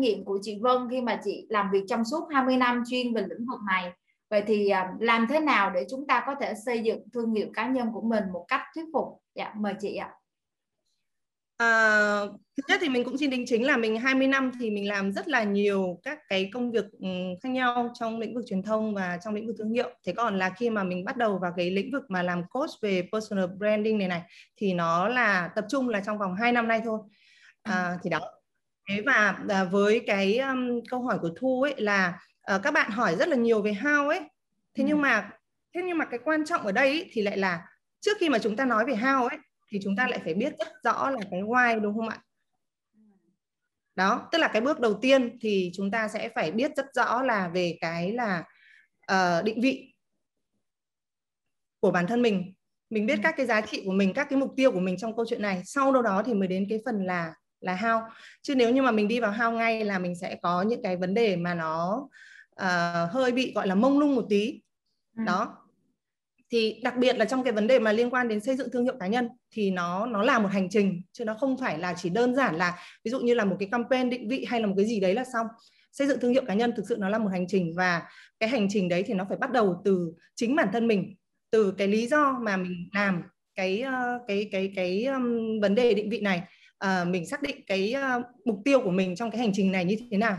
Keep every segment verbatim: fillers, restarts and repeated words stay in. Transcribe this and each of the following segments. nghiệm của chị Vân khi mà chị làm việc trong suốt hai mươi năm chuyên về lĩnh vực này. Vậy thì làm thế nào để chúng ta có thể xây dựng thương hiệu cá nhân của mình một cách thuyết phục? Dạ, mời chị ạ. À, thứ nhất thì mình cũng xin đính chính là mình hai mươi năm thì mình làm rất là nhiều các cái công việc khác nhau trong lĩnh vực truyền thông và trong lĩnh vực thương hiệu. Thế còn là khi mà mình bắt đầu vào cái lĩnh vực mà làm coach về personal branding này này thì nó là tập trung là trong vòng hai năm nay thôi. À, thì đó. Thế và với cái um, câu hỏi của Thu ấy là uh, các bạn hỏi rất là nhiều về how ấy. Thế ừ. nhưng mà thế nhưng mà cái quan trọng ở đây ấy, thì lại là trước khi mà chúng ta nói về how ấy thì chúng ta lại phải biết rất rõ là cái why, đúng không ạ? Đó, tức là cái bước đầu tiên thì chúng ta sẽ phải biết rất rõ là về cái là uh, định vị của bản thân mình. Mình biết các cái giá trị của mình, các cái mục tiêu của mình trong câu chuyện này. Sau đâu đó thì mới đến cái phần là là how. Chứ nếu như mà mình đi vào how ngay là mình sẽ có những cái vấn đề mà nó uh, hơi bị gọi là mông lung một tí. Ừ. Đó. Thì đặc biệt là trong cái vấn đề mà liên quan đến xây dựng thương hiệu cá nhân thì nó nó là một hành trình, chứ nó không phải là chỉ đơn giản là ví dụ như là một cái campaign định vị hay là một cái gì đấy là xong. Xây dựng thương hiệu cá nhân thực sự nó là một hành trình, và cái hành trình đấy thì nó phải bắt đầu từ chính bản thân mình, từ cái lý do mà mình làm cái cái cái cái um, vấn đề định vị này. À, mình xác định cái uh, mục tiêu của mình trong cái hành trình này như thế nào.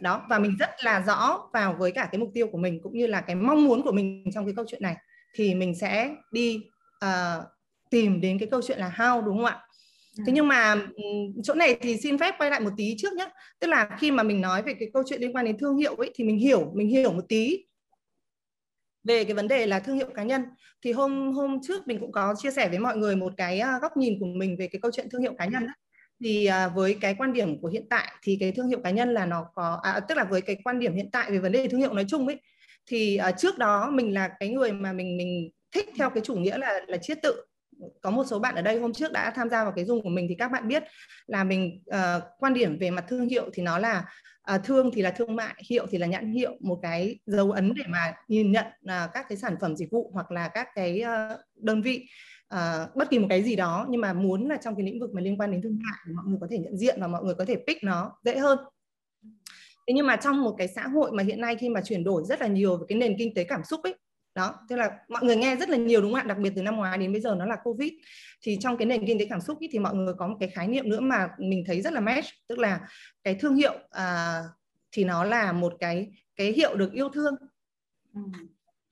Đó, và mình rất là rõ vào với cả cái mục tiêu của mình cũng như là cái mong muốn của mình trong cái câu chuyện này, thì mình sẽ đi uh, tìm đến cái câu chuyện là how, đúng không ạ? Ừ. Thế nhưng mà chỗ này thì xin phép quay lại một tí trước nhé. Tức là khi mà mình nói về cái câu chuyện liên quan đến thương hiệu ấy, thì mình hiểu, mình hiểu một tí về cái vấn đề là thương hiệu cá nhân. Thì hôm hôm trước mình cũng có chia sẻ với mọi người một cái góc nhìn của mình về cái câu chuyện thương hiệu cá nhân. Thì với cái quan điểm của hiện tại thì cái thương hiệu cá nhân là nó có à, tức là với cái quan điểm hiện tại về vấn đề thương hiệu nói chung ấy, thì trước đó mình là cái người mà mình mình thích theo cái chủ nghĩa là là chiết tự. Có một số bạn ở đây hôm trước đã tham gia vào cái Zoom của mình thì các bạn biết là mình uh, quan điểm về mặt thương hiệu thì nó là uh, thương thì là thương mại, hiệu thì là nhãn hiệu, một cái dấu ấn để mà nhìn nhận uh, các cái sản phẩm dịch vụ hoặc là các cái uh, đơn vị, uh, bất kỳ một cái gì đó, nhưng mà muốn là trong cái lĩnh vực mà liên quan đến thương mại mọi người có thể nhận diện và mọi người có thể pick nó dễ hơn. Thế nhưng mà trong một cái xã hội mà hiện nay khi mà chuyển đổi rất là nhiều về cái nền kinh tế cảm xúc ấy, đó, tức là mọi người nghe rất là nhiều, đúng không ạ? Đặc biệt từ năm ngoái đến bây giờ nó là Covid. Thì trong cái nền kinh tế cảm xúc ý, thì mọi người có một cái khái niệm nữa mà mình thấy rất là match. Tức là cái thương hiệu à, thì nó là một cái cái hiệu được yêu thương. Ừ.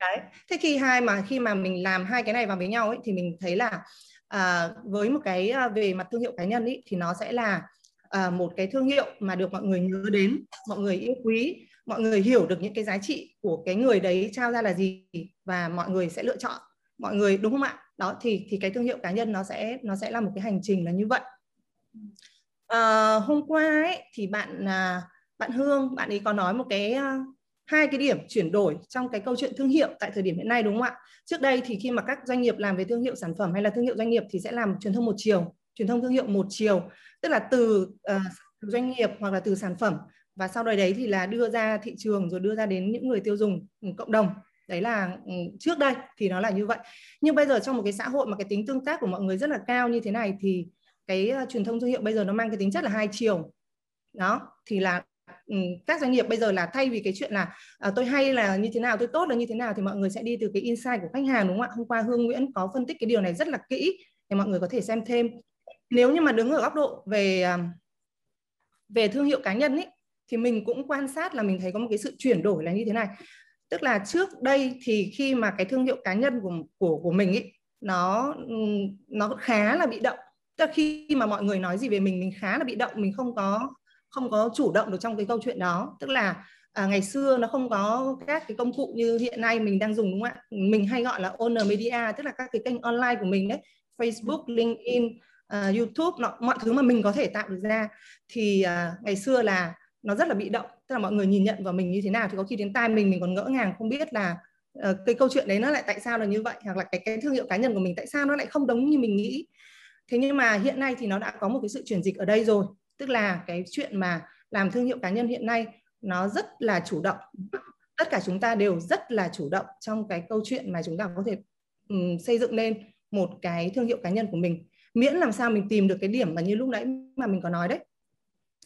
Đấy. Thế khi hai mà khi mà mình làm hai cái này vào với nhau ấy, thì mình thấy là à, với một cái về mặt thương hiệu cá nhân ý, thì nó sẽ là à, một cái thương hiệu mà được mọi người nhớ đến, mọi người yêu quý, mọi người hiểu được những cái giá trị của cái người đấy trao ra là gì và mọi người sẽ lựa chọn, mọi người, đúng không ạ? Đó, thì thì cái thương hiệu cá nhân nó sẽ nó sẽ là một cái hành trình là như vậy. À, hôm qua ấy, thì bạn bạn Hương, bạn ấy có nói một cái hai cái điểm chuyển đổi trong cái câu chuyện thương hiệu tại thời điểm hiện nay, đúng không ạ? Trước đây thì khi mà các doanh nghiệp làm về thương hiệu sản phẩm hay là thương hiệu doanh nghiệp thì sẽ làm truyền thông một chiều, truyền thông thương hiệu một chiều, tức là từ uh, doanh nghiệp hoặc là từ sản phẩm. Và sau đó đấy thì là đưa ra thị trường rồi đưa ra đến những người tiêu dùng, cộng đồng. Đấy là trước đây thì nó là như vậy. Nhưng bây giờ trong một cái xã hội mà cái tính tương tác của mọi người rất là cao như thế này thì cái truyền thông thương hiệu bây giờ nó mang cái tính chất là hai chiều. Đó, thì là các doanh nghiệp bây giờ là thay vì cái chuyện là à, tôi hay là như thế nào, tôi tốt là như thế nào, thì mọi người sẽ đi từ cái insight của khách hàng, đúng không ạ? Hôm qua Hương Nguyễn có phân tích cái điều này rất là kỹ để mọi người có thể xem thêm. Nếu như mà đứng ở góc độ về, về thương hiệu cá nhân ấy, thì mình cũng quan sát là mình thấy có một cái sự chuyển đổi là như thế này. Tức là trước đây thì khi mà cái thương hiệu cá nhân của, của, của mình ý, nó, nó khá là bị động. Tức là khi mà mọi người nói gì về mình, mình khá là bị động, mình không có, không có chủ động được trong cái câu chuyện đó. Tức là à, ngày xưa nó không có các cái công cụ như hiện nay mình đang dùng, đúng không ạ? Mình hay gọi là owner media, tức là các cái kênh online của mình đấy, Facebook, LinkedIn, uh, YouTube, nó, mọi thứ mà mình có thể tạo được ra. Thì uh, ngày xưa là nó rất là bị động, tức là mọi người nhìn nhận vào mình như thế nào thì có khi đến tai mình mình còn ngỡ ngàng không biết là uh, cái câu chuyện đấy nó lại tại sao là như vậy, hoặc là cái, cái thương hiệu cá nhân của mình tại sao nó lại không đúng như mình nghĩ. Thế nhưng mà hiện nay thì nó đã có một cái sự chuyển dịch ở đây rồi, tức là cái chuyện mà làm thương hiệu cá nhân hiện nay nó rất là chủ động, tất cả chúng ta đều rất là chủ động trong cái câu chuyện mà chúng ta có thể um, xây dựng lên một cái thương hiệu cá nhân của mình, miễn làm sao mình tìm được cái điểm mà như lúc nãy mà mình có nói đấy,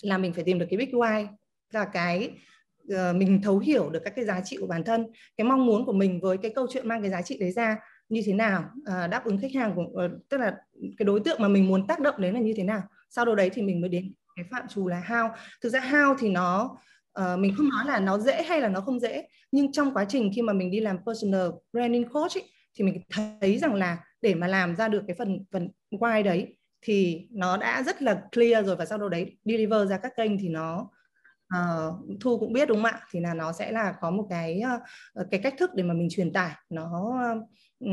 là mình phải tìm được cái big why là cái uh, mình thấu hiểu được các cái giá trị của bản thân, cái mong muốn của mình với cái câu chuyện mang cái giá trị đấy ra như thế nào, uh, đáp ứng khách hàng của, uh, tức là cái đối tượng mà mình muốn tác động đến là như thế nào. Sau đó đấy thì mình mới đến cái phạm trù là how. Thực ra how thì nó Uh, mình không nói là nó dễ hay là nó không dễ, nhưng trong quá trình khi mà mình đi làm personal branding coach ấy, thì mình thấy rằng là để mà làm ra được cái phần phần why đấy thì nó đã rất là clear rồi, và sau đó đấy deliver ra các kênh thì nó uh, Thu cũng biết đúng không ạ, thì là nó sẽ là có một cái uh, cái cách thức để mà mình truyền tải nó uh,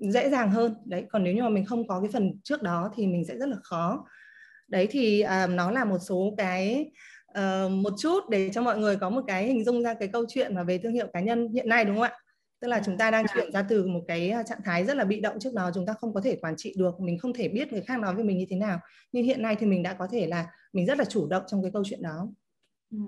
dễ dàng hơn đấy. Còn nếu như mà mình không có cái phần trước đó thì mình sẽ rất là khó đấy. Thì uh, nó là một số cái Uh, một chút để cho mọi người có một cái hình dung ra cái câu chuyện mà về thương hiệu cá nhân hiện nay, đúng không ạ? Tức là chúng ta đang chuyển ra từ một cái trạng thái rất là bị động trước đó, chúng ta không có thể quản trị được, mình không thể biết người khác nói về mình như thế nào. Nhưng hiện nay thì mình đã có thể là mình rất là chủ động trong cái câu chuyện đó. Ừ.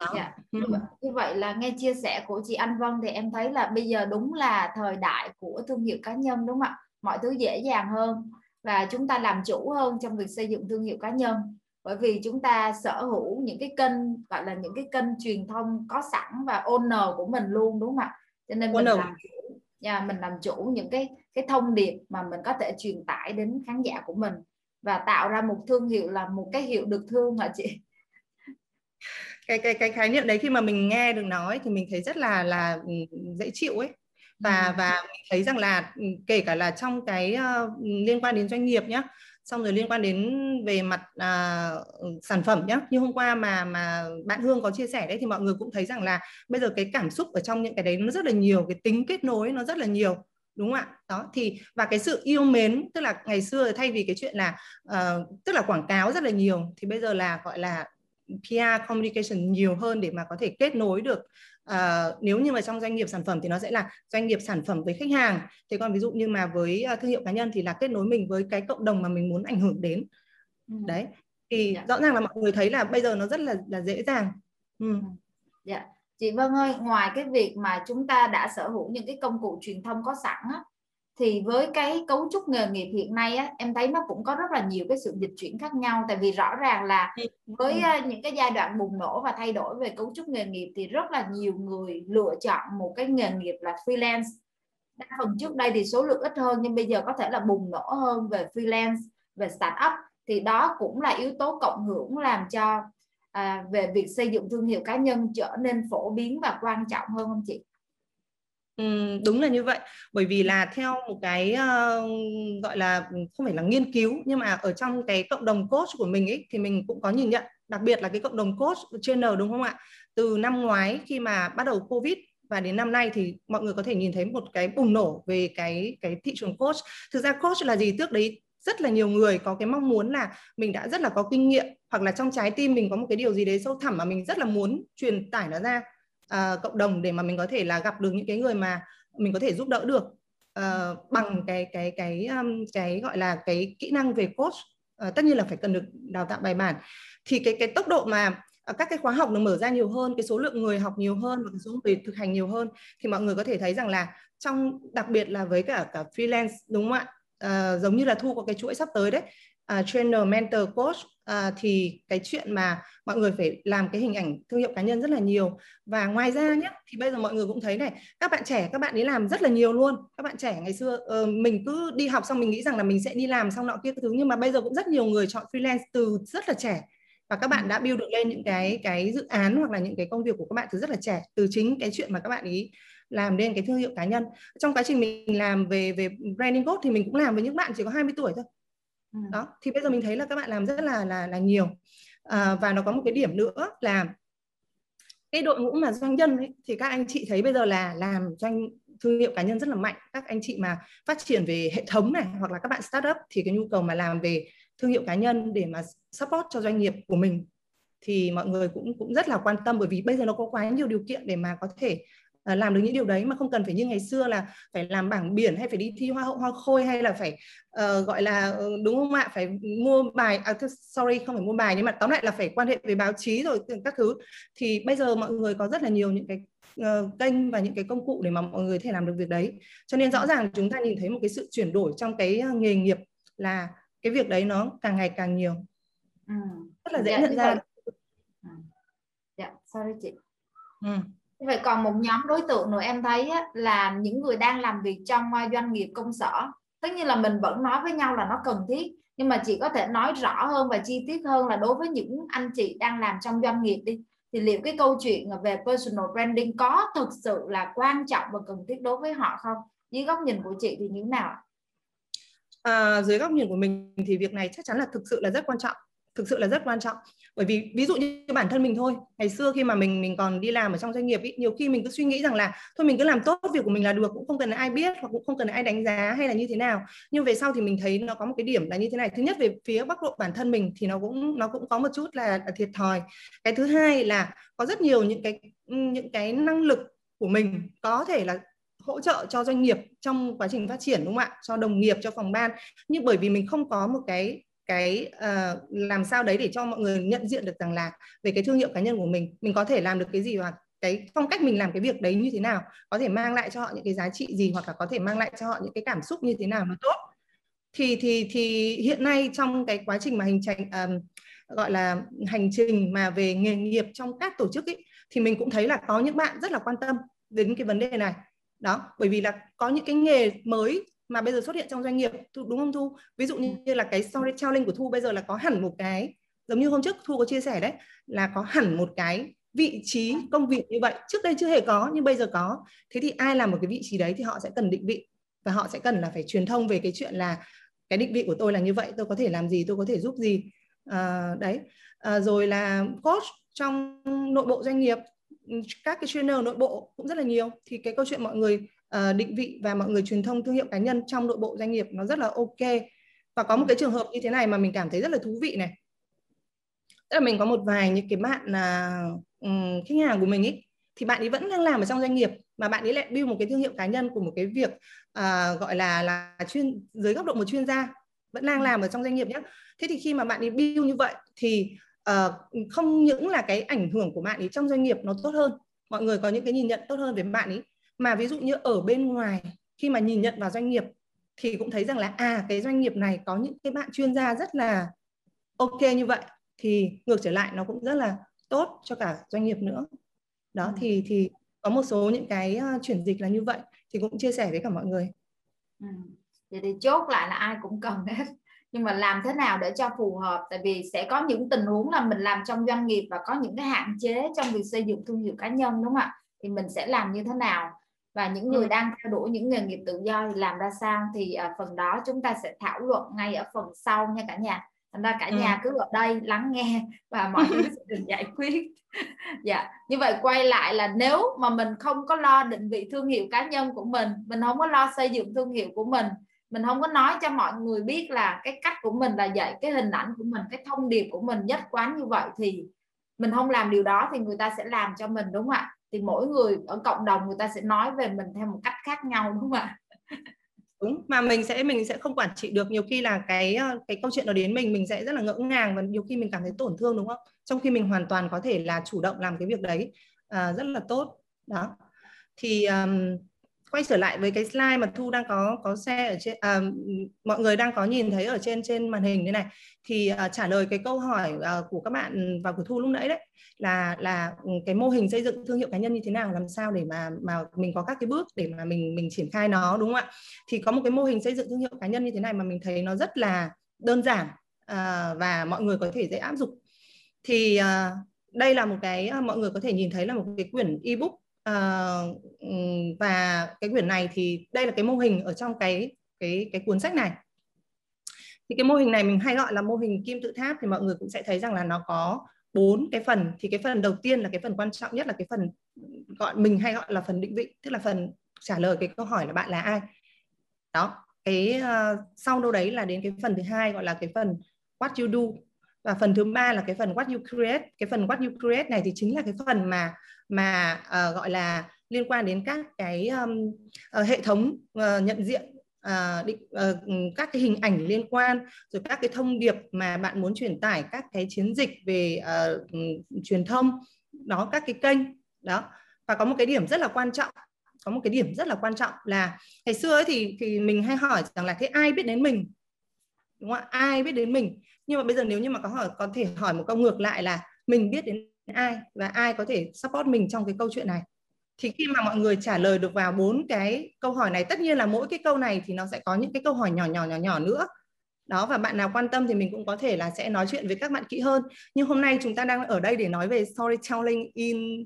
Đó. Dạ. Ừ. Như vậy là nghe chia sẻ của chị Anh Vân thì em thấy là bây giờ đúng là thời đại của thương hiệu cá nhân, đúng không ạ? Mọi thứ dễ dàng hơn và chúng ta làm chủ hơn trong việc xây dựng thương hiệu cá nhân. Bởi vì chúng ta sở hữu những cái kênh, gọi là những cái kênh truyền thông có sẵn và owner của mình luôn, đúng không ạ? Cho nên mình làm, chủ, yeah, mình làm chủ những cái, cái thông điệp mà mình có thể truyền tải đến khán giả của mình và tạo ra một thương hiệu là một cái hiệu được thương hả chị? Cái, cái, cái khái niệm đấy khi mà mình nghe được nói thì mình thấy rất là, là dễ chịu ấy. Và, ừ. và mình thấy rằng là kể cả là trong cái uh, liên quan đến doanh nghiệp nhá, xong rồi liên quan đến về mặt à, sản phẩm nhé. Như hôm qua mà mà bạn Hương có chia sẻ đấy thì mọi người cũng thấy rằng là bây giờ cái cảm xúc ở trong những cái đấy nó rất là nhiều, cái tính kết nối nó rất là nhiều, đúng không ạ? Đó thì và cái sự yêu mến, tức là ngày xưa thay vì cái chuyện là à, tức là quảng cáo rất là nhiều thì bây giờ là gọi là pê e communication nhiều hơn để mà có thể kết nối được. À, nếu như mà trong doanh nghiệp sản phẩm thì nó sẽ là doanh nghiệp sản phẩm với khách hàng. Thế còn ví dụ như mà với thương hiệu cá nhân thì là kết nối mình với cái cộng đồng mà mình muốn ảnh hưởng đến. Ừ. Đấy. Thì dạ. Rõ ràng là mọi người thấy là bây giờ nó rất là, là dễ dàng. Ừ. Dạ. Chị Vân ơi, ngoài cái việc mà chúng ta đã sở hữu những cái công cụ truyền thông có sẵn á, thì với cái cấu trúc nghề nghiệp hiện nay á, em thấy nó cũng có rất là nhiều cái sự dịch chuyển khác nhau. Tại vì rõ ràng là với những cái giai đoạn bùng nổ và thay đổi về cấu trúc nghề nghiệp thì rất là nhiều người lựa chọn một cái nghề nghiệp là freelance. Đa phần trước đây thì số lượng ít hơn, nhưng bây giờ có thể là bùng nổ hơn về freelance, về startup. Thì đó cũng là yếu tố cộng hưởng làm cho à, về việc xây dựng thương hiệu cá nhân trở nên phổ biến và quan trọng hơn không chị? Ừ, đúng là như vậy, bởi vì là theo một cái uh, gọi là không phải là nghiên cứu nhưng mà ở trong cái cộng đồng coach của mình ấy, thì mình cũng có nhìn nhận, đặc biệt là cái cộng đồng coach channel, đúng không ạ? Từ năm ngoái khi mà bắt đầu Covid và đến năm nay thì mọi người có thể nhìn thấy một cái bùng nổ về cái, cái thị trường coach. Thực ra coach là gì? Trước đấy rất là nhiều người có cái mong muốn là mình đã rất là có kinh nghiệm, hoặc là trong trái tim mình có một cái điều gì đấy sâu thẳm mà mình rất là muốn truyền tải nó ra Uh, cộng đồng để mà mình có thể là gặp được những cái người mà mình có thể giúp đỡ được uh, bằng cái cái cái um, cái gọi là cái kỹ năng về coach. Uh, tất nhiên là phải cần được đào tạo bài bản. Thì cái cái tốc độ mà uh, các cái khóa học được mở ra nhiều hơn, cái số lượng người học nhiều hơn và cái số người thực hành nhiều hơn, thì mọi người có thể thấy rằng là trong đặc biệt là với cả cả freelance, đúng không ạ? Uh, giống như là Thu có cái chuỗi sắp tới đấy, uh, trainer, mentor, coach. À, thì cái chuyện mà mọi người phải làm cái hình ảnh thương hiệu cá nhân rất là nhiều. Và ngoài ra nhé, thì bây giờ mọi người cũng thấy này, các bạn trẻ, các bạn ấy làm rất là nhiều luôn. Các bạn trẻ ngày xưa uh, mình cứ đi học xong mình nghĩ rằng là mình sẽ đi làm xong nọ kia cái thứ, nhưng mà bây giờ cũng rất nhiều người chọn freelance từ rất là trẻ. Và các bạn đã build được lên những cái, cái dự án hoặc là những cái công việc của các bạn từ rất là trẻ, từ chính cái chuyện mà các bạn ấy làm nên cái thương hiệu cá nhân. Trong quá trình mình làm về, về branding coach thì mình cũng làm với những bạn chỉ có hai mươi tuổi thôi. Đó, thì bây giờ mình thấy là các bạn làm rất là là, là nhiều. À, và nó có một cái điểm nữa là cái đội ngũ mà doanh nhân ấy, thì các anh chị thấy bây giờ là làm doanh thương hiệu cá nhân rất là mạnh. Các anh chị mà phát triển về hệ thống này hoặc là các bạn startup thì cái nhu cầu mà làm về thương hiệu cá nhân để mà support cho doanh nghiệp của mình thì mọi người cũng cũng rất là quan tâm, bởi vì bây giờ nó có quá nhiều điều kiện để mà có thể làm được những điều đấy mà không cần phải như ngày xưa là phải làm bảng biển hay phải đi thi hoa hậu hoa khôi hay là phải uh, gọi là đúng không ạ, phải mua bài à, sorry không phải mua bài nhưng mà tóm lại là phải quan hệ với báo chí rồi các thứ. Thì bây giờ mọi người có rất là nhiều những cái uh, kênh và những cái công cụ để mà mọi người có thể làm được việc đấy, cho nên rõ ràng chúng ta nhìn thấy một cái sự chuyển đổi trong cái nghề nghiệp là cái việc đấy nó càng ngày càng nhiều. Ừ. Rất là dễ nhận ra. Sorry chị. Ừ. Vậy còn một nhóm đối tượng nữa em thấy á, là những người đang làm việc trong doanh nghiệp công sở. Tất nhiên là mình vẫn nói với nhau là nó cần thiết, nhưng mà chị có thể nói rõ hơn và chi tiết hơn là đối với những anh chị đang làm trong doanh nghiệp đi, thì liệu cái câu chuyện về personal branding có thực sự là quan trọng và cần thiết đối với họ không? Dưới góc nhìn của chị thì như thế nào? À, dưới góc nhìn của mình thì việc này chắc chắn là thực sự là rất quan trọng. Thực sự là rất quan trọng. Bởi vì ví dụ như bản thân mình thôi, ngày xưa khi mà mình mình còn đi làm ở trong doanh nghiệp ý, nhiều khi mình cứ suy nghĩ rằng là thôi mình cứ làm tốt việc của mình là được, cũng không cần ai biết hoặc cũng không cần ai đánh giá hay là như thế nào. Nhưng về sau thì mình thấy nó có một cái điểm là như thế này. Thứ nhất, về phía góc độ bản thân mình thì nó cũng nó cũng có một chút là thiệt thòi. Cái thứ hai là có rất nhiều những cái những cái năng lực của mình có thể là hỗ trợ cho doanh nghiệp trong quá trình phát triển, đúng không ạ? Cho đồng nghiệp, cho phòng ban, nhưng bởi vì mình không có một cái cái uh, làm sao đấy để cho mọi người nhận diện được rằng là về cái thương hiệu cá nhân của mình, mình có thể làm được cái gì và cái phong cách mình làm cái việc đấy như thế nào, có thể mang lại cho họ những cái giá trị gì, hoặc là có thể mang lại cho họ những cái cảm xúc như thế nào nó tốt. Thì thì thì hiện nay trong cái quá trình mà hình thành um, gọi là hành trình mà về nghề nghiệp trong các tổ chức ấy, thì mình cũng thấy là có những bạn rất là quan tâm đến cái vấn đề này. Đó, bởi vì là có những cái nghề mới mà bây giờ xuất hiện trong doanh nghiệp, đúng không Thu? Ví dụ như là cái storytelling của Thu bây giờ là có hẳn một cái, giống như hôm trước Thu có chia sẻ đấy, là có hẳn một cái vị trí công việc như vậy. Trước đây chưa hề có, nhưng bây giờ có. Thế thì ai làm một cái vị trí đấy thì họ sẽ cần định vị, và họ sẽ cần là phải truyền thông về cái chuyện là cái định vị của tôi là như vậy, tôi có thể làm gì, tôi có thể giúp gì. À, đấy. À, rồi là coach trong nội bộ doanh nghiệp, các cái trainer nội bộ cũng rất là nhiều. Thì cái câu chuyện mọi người uh, định vị và mọi người truyền thông thương hiệu cá nhân trong nội bộ doanh nghiệp nó rất là ok. Và có một cái trường hợp như thế này mà mình cảm thấy rất là thú vị này. Tức là mình có một vài những cái bạn uh, um, khách hàng của mình ấy, thì bạn ấy vẫn đang làm ở trong doanh nghiệp mà bạn ấy lại build một cái thương hiệu cá nhân của một cái việc uh, gọi là là chuyên dưới góc độ một chuyên gia, vẫn đang làm ở trong doanh nghiệp nhé. Thế thì khi mà bạn ấy build như vậy thì Uh, không những là cái ảnh hưởng của bạn ấy trong doanh nghiệp nó tốt hơn, mọi người có những cái nhìn nhận tốt hơn về bạn ấy, mà ví dụ như ở bên ngoài khi mà nhìn nhận vào doanh nghiệp thì cũng thấy rằng là à, cái doanh nghiệp này có những cái bạn chuyên gia rất là ok như vậy, thì ngược trở lại nó cũng rất là tốt cho cả doanh nghiệp nữa. Đó, ừ. thì thì có một số những cái uh, chuyển dịch là như vậy, thì cũng chia sẻ với cả mọi người. Ừ. Vậy thì chốt lại là ai cũng cần hết. Nhưng mà làm thế nào để cho phù hợp? Tại vì sẽ có những tình huống là mình làm trong doanh nghiệp và có những cái hạn chế trong việc xây dựng thương hiệu cá nhân, đúng không ạ? Thì mình sẽ làm như thế nào? Và những người đang theo đuổi những nghề nghiệp tự do thì làm ra sao? Thì ở phần đó chúng ta sẽ thảo luận ngay ở phần sau nha cả nhà. Thành ra cả ừ. nhà cứ ở đây lắng nghe và mọi thứ sẽ được giải quyết. Dạ, như vậy quay lại là nếu mà mình không có lo định vị thương hiệu cá nhân của mình, mình không có lo xây dựng thương hiệu của mình, mình không có nói cho mọi người biết là cái cách của mình là dạy, cái hình ảnh của mình, cái thông điệp của mình nhất quán như vậy, thì mình không làm điều đó thì người ta sẽ làm cho mình, đúng không ạ? Thì mỗi người ở cộng đồng người ta sẽ nói về mình theo một cách khác nhau, đúng không ạ? Đúng, mà mình sẽ mình sẽ không quản trị được. Nhiều khi là cái cái câu chuyện đó đến mình mình sẽ rất là ngỡ ngàng và nhiều khi mình cảm thấy tổn thương, đúng không? Trong khi mình hoàn toàn có thể là chủ động làm cái việc đấy à, rất là tốt. Đó. Thì um, quay trở lại với cái slide mà Thu đang có có share ở trên, à, mọi người đang có nhìn thấy ở trên trên màn hình như này, thì à, trả lời cái câu hỏi à, của các bạn và của Thu lúc nãy đấy, là là cái mô hình xây dựng thương hiệu cá nhân như thế nào, làm sao để mà mà mình có các cái bước để mà mình mình triển khai nó, đúng không ạ? Thì có một cái mô hình xây dựng thương hiệu cá nhân như thế này mà mình thấy nó rất là đơn giản à, và mọi người có thể dễ áp dụng. Thì à, đây là một cái à, mọi người có thể nhìn thấy là một cái quyển ebook. Uh, và cái quyển này thì đây là cái mô hình ở trong cái cái cái cuốn sách này. Thì cái mô hình này mình hay gọi là mô hình kim tự tháp, thì mọi người cũng sẽ thấy rằng là nó có bốn cái phần. Thì cái phần đầu tiên là cái phần quan trọng nhất, là cái phần gọi mình hay gọi là phần định vị, tức là phần trả lời cái câu hỏi là bạn là ai. Đó, cái uh, sau đâu đấy là đến cái phần thứ hai gọi là cái phần what you do, và phần thứ ba là cái phần what you create. Cái phần what you create này thì chính là cái phần mà mà uh, gọi là liên quan đến các cái um, uh, hệ thống uh, nhận diện, uh, định, uh, các cái hình ảnh liên quan, rồi các cái thông điệp mà bạn muốn truyền tải, các cái chiến dịch về uh, truyền thông, đó, các cái kênh đó. Và có một cái điểm rất là quan trọng, có một cái điểm rất là quan trọng là ngày xưa ấy thì thì mình hay hỏi rằng là thế ai biết đến mình, đúng không? Ai biết đến mình? Nhưng mà bây giờ nếu như mà có hỏi, có thể hỏi một câu ngược lại là mình biết đến ai và ai có thể support mình trong cái câu chuyện này. Thì khi mà mọi người trả lời được vào bốn cái câu hỏi này, tất nhiên là mỗi cái câu này thì nó sẽ có những cái câu hỏi nhỏ nhỏ nhỏ nhỏ nữa. Đó, và bạn nào quan tâm thì mình cũng có thể là sẽ nói chuyện với các bạn kỹ hơn. Nhưng hôm nay chúng ta đang ở đây để nói về storytelling in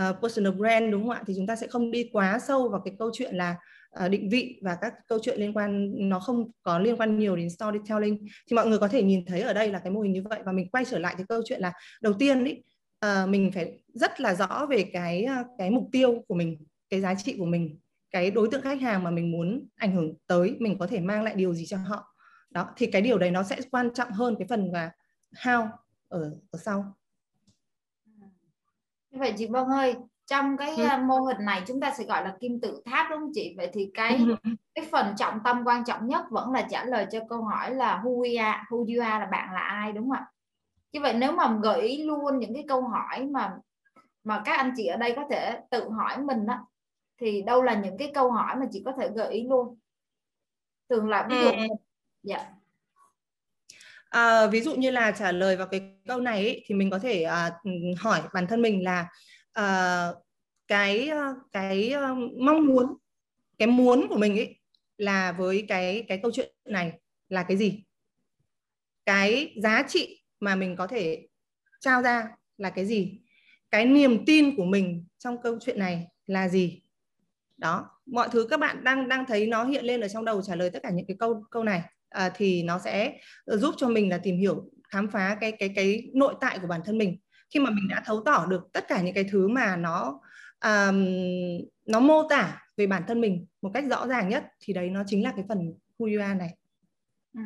uh, personal brand, đúng không ạ? Thì chúng ta sẽ không đi quá sâu vào cái câu chuyện là uh, định vị và các câu chuyện liên quan, nó không có liên quan nhiều đến storytelling. Thì mọi người có thể nhìn thấy ở đây là cái mô hình như vậy. Và mình quay trở lại cái câu chuyện là đầu tiên ý, uh, mình phải rất là rõ về cái, cái mục tiêu của mình, cái giá trị của mình, cái đối tượng khách hàng mà mình muốn ảnh hưởng tới, mình có thể mang lại điều gì cho họ. Đó, thì cái điều đấy nó sẽ quan trọng hơn cái phần là how ở, ở sau. Như vậy chị Vân ơi, trong cái ừ. mô hình này chúng ta sẽ gọi là kim tự tháp, đúng không chị? Vậy thì cái ừ. cái phần trọng tâm quan trọng nhất vẫn là trả lời cho câu hỏi là who we are, who you are, là bạn là ai, đúng không ạ? Như vậy nếu mà gợi ý luôn những cái câu hỏi mà mà các anh chị ở đây có thể tự hỏi mình đó, thì đâu là những cái câu hỏi mà chị có thể gợi ý luôn? Thường là ví dụ ừ. Yeah. À, ví dụ như là trả lời vào cái câu này ấy, thì mình có thể uh, hỏi bản thân mình là uh, cái cái uh, mong muốn, cái muốn của mình ấy là với cái cái câu chuyện này là cái gì, cái giá trị mà mình có thể trao ra là cái gì, cái niềm tin của mình trong câu chuyện này là gì. Đó, mọi thứ các bạn đang đang thấy nó hiện lên ở trong đầu, trả lời tất cả những cái câu câu này. À, thì nó sẽ giúp cho mình là tìm hiểu, khám phá cái cái cái nội tại của bản thân mình. Khi mà mình đã thấu tỏ được tất cả những cái thứ mà nó um, nó mô tả về bản thân mình một cách rõ ràng nhất, thì đấy nó chính là cái phần who you are này. Ừ.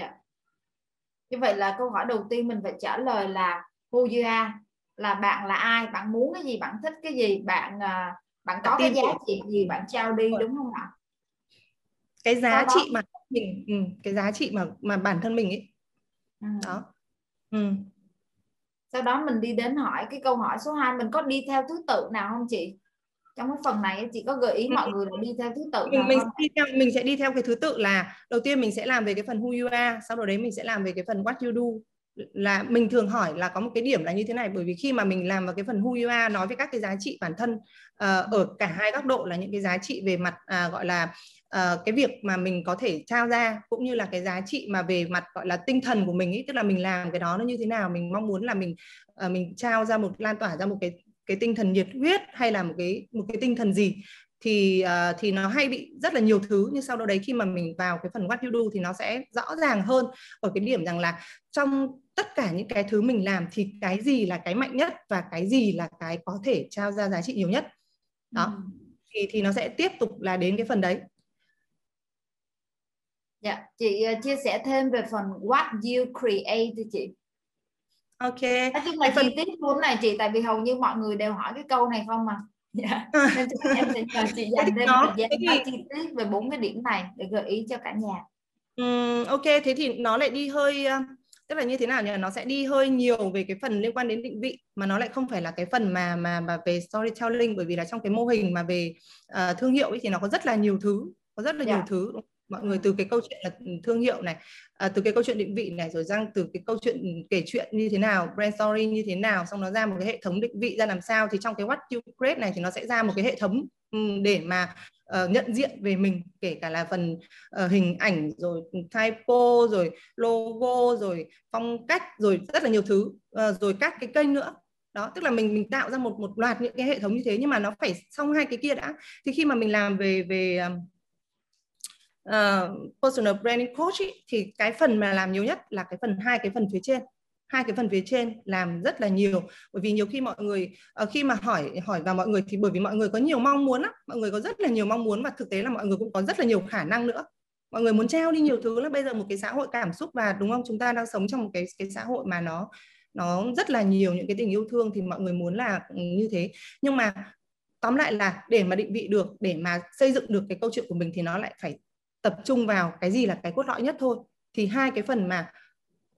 Yeah. Như vậy là câu hỏi đầu tiên mình phải trả lời là who you are, là bạn là ai, bạn muốn cái gì, bạn thích cái gì, bạn uh, bạn có cái giá trị gì bạn trao đi, đúng không ạ? Cái giá đó... trị mà mình ừ, cái giá trị mà mà bản thân mình ấy. Ừ. Đó. Ừ. Sau đó mình đi đến hỏi cái câu hỏi số hai, mình có đi theo thứ tự nào không chị? Trong cái phần này chị có gợi ý mọi người là đi theo thứ tự nào mình, không? Mình, theo, mình sẽ đi theo cái thứ tự là đầu tiên mình sẽ làm về cái phần who you are, sau đó đấy mình sẽ làm về cái phần what you do. Là mình thường hỏi là có một cái điểm là như thế này, bởi vì khi mà mình làm vào cái phần who you are, nói về các cái giá trị bản thân uh, ở cả hai góc độ, là những cái giá trị về mặt uh, gọi là uh, cái việc mà mình có thể trao ra, cũng như là cái giá trị mà về mặt gọi là tinh thần của mình ý, tức là mình làm cái đó nó như thế nào, mình mong muốn là mình uh, mình trao ra một, lan tỏa ra một cái cái tinh thần nhiệt huyết, hay là một cái một cái tinh thần gì, thì uh, thì nó hay bị rất là nhiều thứ. Nhưng sau đó đấy khi mà mình vào cái phần what you do thì nó sẽ rõ ràng hơn ở cái điểm rằng là trong tất cả những cái thứ mình làm thì cái gì là cái mạnh nhất và cái gì là cái có thể trao ra giá trị nhiều nhất. Đó. Ừ. Thì thì nó sẽ tiếp tục là đến cái phần đấy. Dạ, chị uh, chia sẻ thêm về phần what you create thì chị. Ok. Nói chung là phần... chi tiết cuốn này chị, tại vì hầu như mọi người đều hỏi cái câu này không mà. Dạ. Nên em sẽ nhờ chị dành thêm một thời gian nói chi tiết về bốn cái điểm này để gợi ý cho cả nhà. Ừ, ok, thế thì nó lại đi hơi... Uh... tức là như thế nào nhỉ? Nó sẽ đi hơi nhiều về cái phần liên quan đến định vị, mà nó lại không phải là cái phần mà mà mà về storytelling, bởi vì là trong cái mô hình mà về uh, thương hiệu ấy thì nó có rất là nhiều thứ, có rất là yeah. nhiều thứ. Mọi người từ cái câu chuyện là thương hiệu này, uh, từ cái câu chuyện định vị này, rồi răng từ cái câu chuyện kể chuyện như thế nào, brand story như thế nào, xong nó ra một cái hệ thống định vị ra làm sao. Thì trong cái what you create này thì nó sẽ ra một cái hệ thống um, để mà Uh, nhận diện về mình, kể cả là phần uh, hình ảnh, rồi typo, rồi logo, rồi phong cách, rồi rất là nhiều thứ, uh, rồi các cái kênh nữa. Đó, tức là mình mình tạo ra một một loạt những cái hệ thống như thế, nhưng mà nó phải xong hai cái kia đã. Thì khi mà mình làm về về uh, personal branding coach ý, thì cái phần mà làm nhiều nhất là cái phần hai cái phần phía trên. Hai cái phần phía trên làm rất là nhiều, bởi vì nhiều khi mọi người khi mà hỏi hỏi vào mọi người thì bởi vì mọi người có nhiều mong muốn lắm, mọi người có rất là nhiều mong muốn, và thực tế là mọi người cũng có rất là nhiều khả năng nữa. Mọi người muốn trao đi nhiều thứ lắm. Bây giờ một cái xã hội cảm xúc, và đúng không, chúng ta đang sống trong một cái cái xã hội mà nó nó rất là nhiều những cái tình yêu thương, thì mọi người muốn là như thế. Nhưng mà tóm lại là để mà định vị được, để mà xây dựng được cái câu chuyện của mình thì nó lại phải tập trung vào cái gì là cái cốt lõi nhất thôi. Thì hai cái phần mà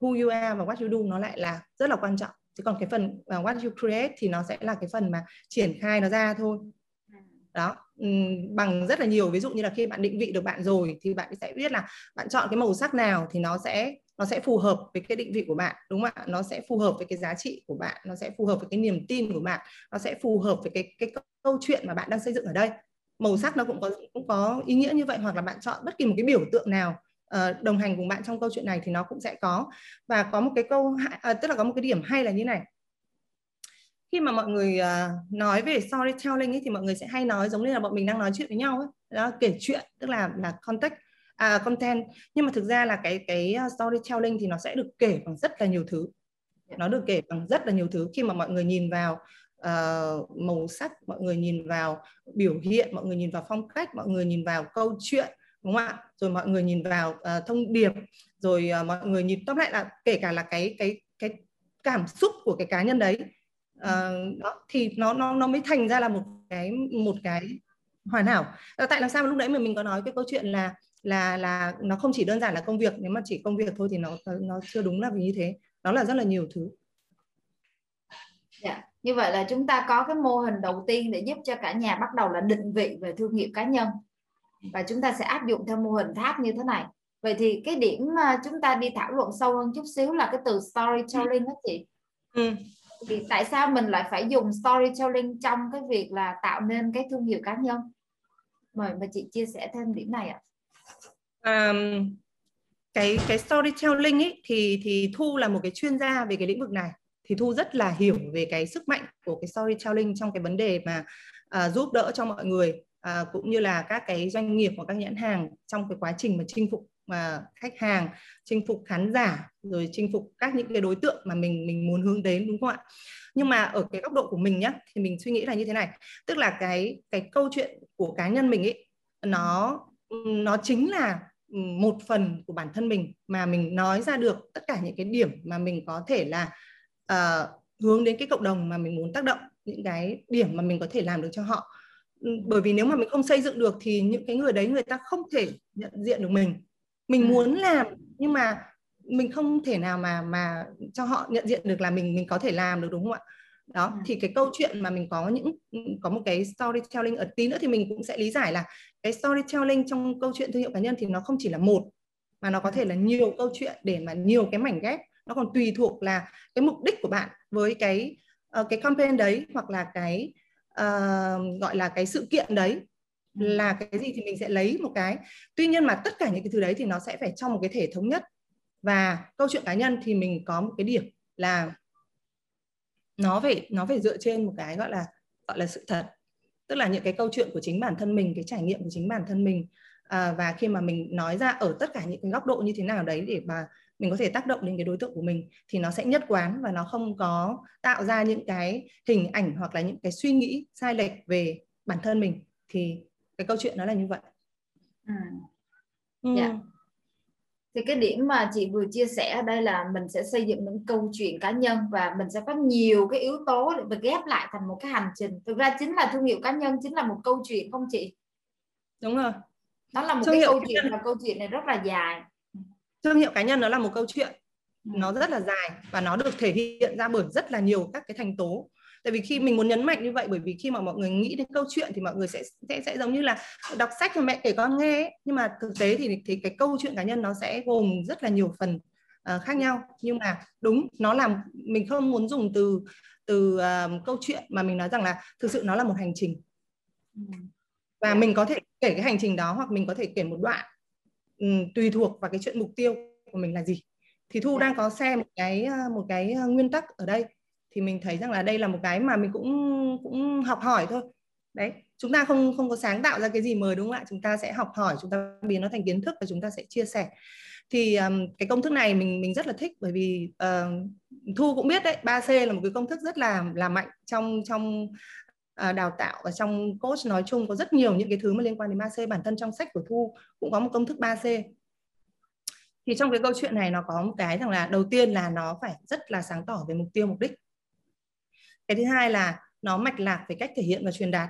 who you are và what you do nó lại là rất là quan trọng. Chứ còn cái phần what you create thì nó sẽ là cái phần mà triển khai nó ra thôi. Đó, bằng rất là nhiều. Ví dụ như là khi bạn định vị được bạn rồi thì bạn sẽ biết là bạn chọn cái màu sắc nào thì nó sẽ nó sẽ phù hợp với cái định vị của bạn, đúng không ạ? Nó sẽ phù hợp với cái giá trị của bạn, nó sẽ phù hợp với cái niềm tin của bạn, nó sẽ phù hợp với cái cái câu chuyện mà bạn đang xây dựng ở đây. Màu sắc nó cũng có cũng có ý nghĩa như vậy, hoặc là bạn chọn bất kỳ một cái biểu tượng nào uh, đồng hành cùng bạn trong câu chuyện này thì nó cũng sẽ có. Và có một cái câu uh, tức là có một cái điểm hay là như này. Khi mà mọi người uh, nói về storytelling ấy, thì mọi người sẽ hay nói giống như là bọn mình đang nói chuyện với nhau ấy. Đó, kể chuyện, tức là là context, à, content. Nhưng mà thực ra là cái cái storytelling thì nó sẽ được kể bằng rất là nhiều thứ. Nó được kể bằng rất là nhiều thứ. Khi mà mọi người nhìn vào Uh, màu sắc, mọi người nhìn vào biểu hiện, mọi người nhìn vào phong cách, mọi người nhìn vào câu chuyện, đúng không ạ? Rồi mọi người nhìn vào uh, thông điệp, rồi uh, mọi người nhìn tóm lại là kể cả là cái cái cái cảm xúc của cái cá nhân đấy, uh, đó, thì nó nó nó mới thành ra là một cái một cái hoàn hảo. Tại làm sao mà lúc nãy mà mình có nói cái câu chuyện là là là nó không chỉ đơn giản là công việc, nếu mà chỉ công việc thôi thì nó nó chưa đúng là vì như thế. Nó là rất là nhiều thứ. Dạ. Yeah. Như vậy là chúng ta có cái mô hình đầu tiên để giúp cho cả nhà bắt đầu là định vị về thương hiệu cá nhân. Và chúng ta sẽ áp dụng theo mô hình tháp như thế này. Vậy thì cái điểm mà chúng ta đi thảo luận sâu hơn chút xíu là cái từ storytelling đó chị. Ừ. Thì tại sao mình lại phải dùng storytelling trong cái việc là tạo nên cái thương hiệu cá nhân? Mời mà chị chia sẻ thêm điểm này ạ. À, cái cái storytelling ấy thì thì Thu là một cái chuyên gia về cái lĩnh vực này. Thì Thu rất là hiểu về cái sức mạnh của cái storytelling trong cái vấn đề mà uh, giúp đỡ cho mọi người, uh, cũng như là các cái doanh nghiệp hoặc các nhãn hàng trong cái quá trình mà chinh phục uh, khách hàng, chinh phục khán giả, rồi chinh phục các những cái đối tượng mà mình mình muốn hướng đến, đúng không ạ? Nhưng mà ở cái góc độ của mình nhá, thì mình suy nghĩ là như thế này, tức là cái cái câu chuyện của cá nhân mình ấy, nó nó chính là một phần của bản thân mình mà mình nói ra được tất cả những cái điểm mà mình có thể là Uh, hướng đến cái cộng đồng mà mình muốn tác động, những cái điểm mà mình có thể làm được cho họ. Bởi vì nếu mà mình không xây dựng được thì những cái người đấy người ta không thể nhận diện được mình. Mình muốn làm nhưng mà mình không thể nào mà mà cho họ nhận diện được là mình mình có thể làm được, đúng không ạ? Đó, thì cái câu chuyện mà mình có những có một cái storytelling ở tí nữa thì mình cũng sẽ lý giải là cái storytelling trong câu chuyện thương hiệu cá nhân thì nó không chỉ là một mà nó có thể là nhiều câu chuyện để mà nhiều cái mảnh ghép. Nó còn tùy thuộc là cái mục đích của bạn với cái uh, cái campaign đấy, hoặc là cái uh, gọi là cái sự kiện đấy là cái gì thì mình sẽ lấy một cái. Tuy nhiên mà tất cả những cái thứ đấy thì nó sẽ phải trong một cái thể thống nhất. Và câu chuyện cá nhân thì mình có một cái điểm là nó phải nó phải dựa trên một cái gọi là gọi là sự thật. Tức là những cái câu chuyện của chính bản thân mình, cái trải nghiệm của chính bản thân mình, uh, và khi mà mình nói ra ở tất cả những cái góc độ như thế nào đấy để mà mình có thể tác động đến cái đối tượng của mình thì nó sẽ nhất quán và nó không có tạo ra những cái hình ảnh hoặc là những cái suy nghĩ sai lệch về bản thân mình. Thì cái câu chuyện nó là như vậy. À. Ừ. Dạ. Thì cái điểm mà chị vừa chia sẻ ở đây là mình sẽ xây dựng những câu chuyện cá nhân và mình sẽ có nhiều cái yếu tố để mình ghép lại thành một cái hành trình. Thực ra chính là thương hiệu cá nhân chính là một câu chuyện không chị? Đúng rồi. Đó là một thương cái câu chuyện và câu chuyện này rất là dài. Thương hiệu cá nhân nó là một câu chuyện, nó rất là dài và nó được thể hiện ra bởi rất là nhiều các cái thành tố. Tại vì khi mình muốn nhấn mạnh như vậy, bởi vì khi mà mọi người nghĩ đến câu chuyện thì mọi người sẽ sẽ, sẽ giống như là đọc sách mà mẹ kể con nghe ấy. Nhưng mà thực tế thì, thì cái câu chuyện cá nhân nó sẽ gồm rất là nhiều phần uh, khác nhau. Nhưng mà đúng, nó làm mình không muốn dùng từ từ uh, câu chuyện mà mình nói rằng là thực sự nó là một hành trình. Và mình có thể kể cái hành trình đó hoặc mình có thể kể một đoạn. Ừ, tùy thuộc vào cái chuyện mục tiêu của mình là gì. Thì Thu đang có xem một cái một cái nguyên tắc ở đây thì mình thấy rằng là đây là một cái mà mình cũng cũng học hỏi thôi. Đấy, chúng ta không không có sáng tạo ra cái gì mới, đúng không ạ? Chúng ta sẽ học hỏi, chúng ta biến nó thành kiến thức và chúng ta sẽ chia sẻ. Thì um, cái công thức này mình mình rất là thích bởi vì uh, Thu cũng biết đấy, ba C là một cái công thức rất là là mạnh trong trong đào tạo và trong coach nói chung. Có rất nhiều những cái thứ mà liên quan đến ba C. Bản thân trong sách của Thu cũng có một công thức ba C. Thì trong cái câu chuyện này nó có một cái rằng là đầu tiên là nó phải rất là sáng tỏ về mục tiêu, mục đích. Cái thứ hai là nó mạch lạc về cách thể hiện và truyền đạt.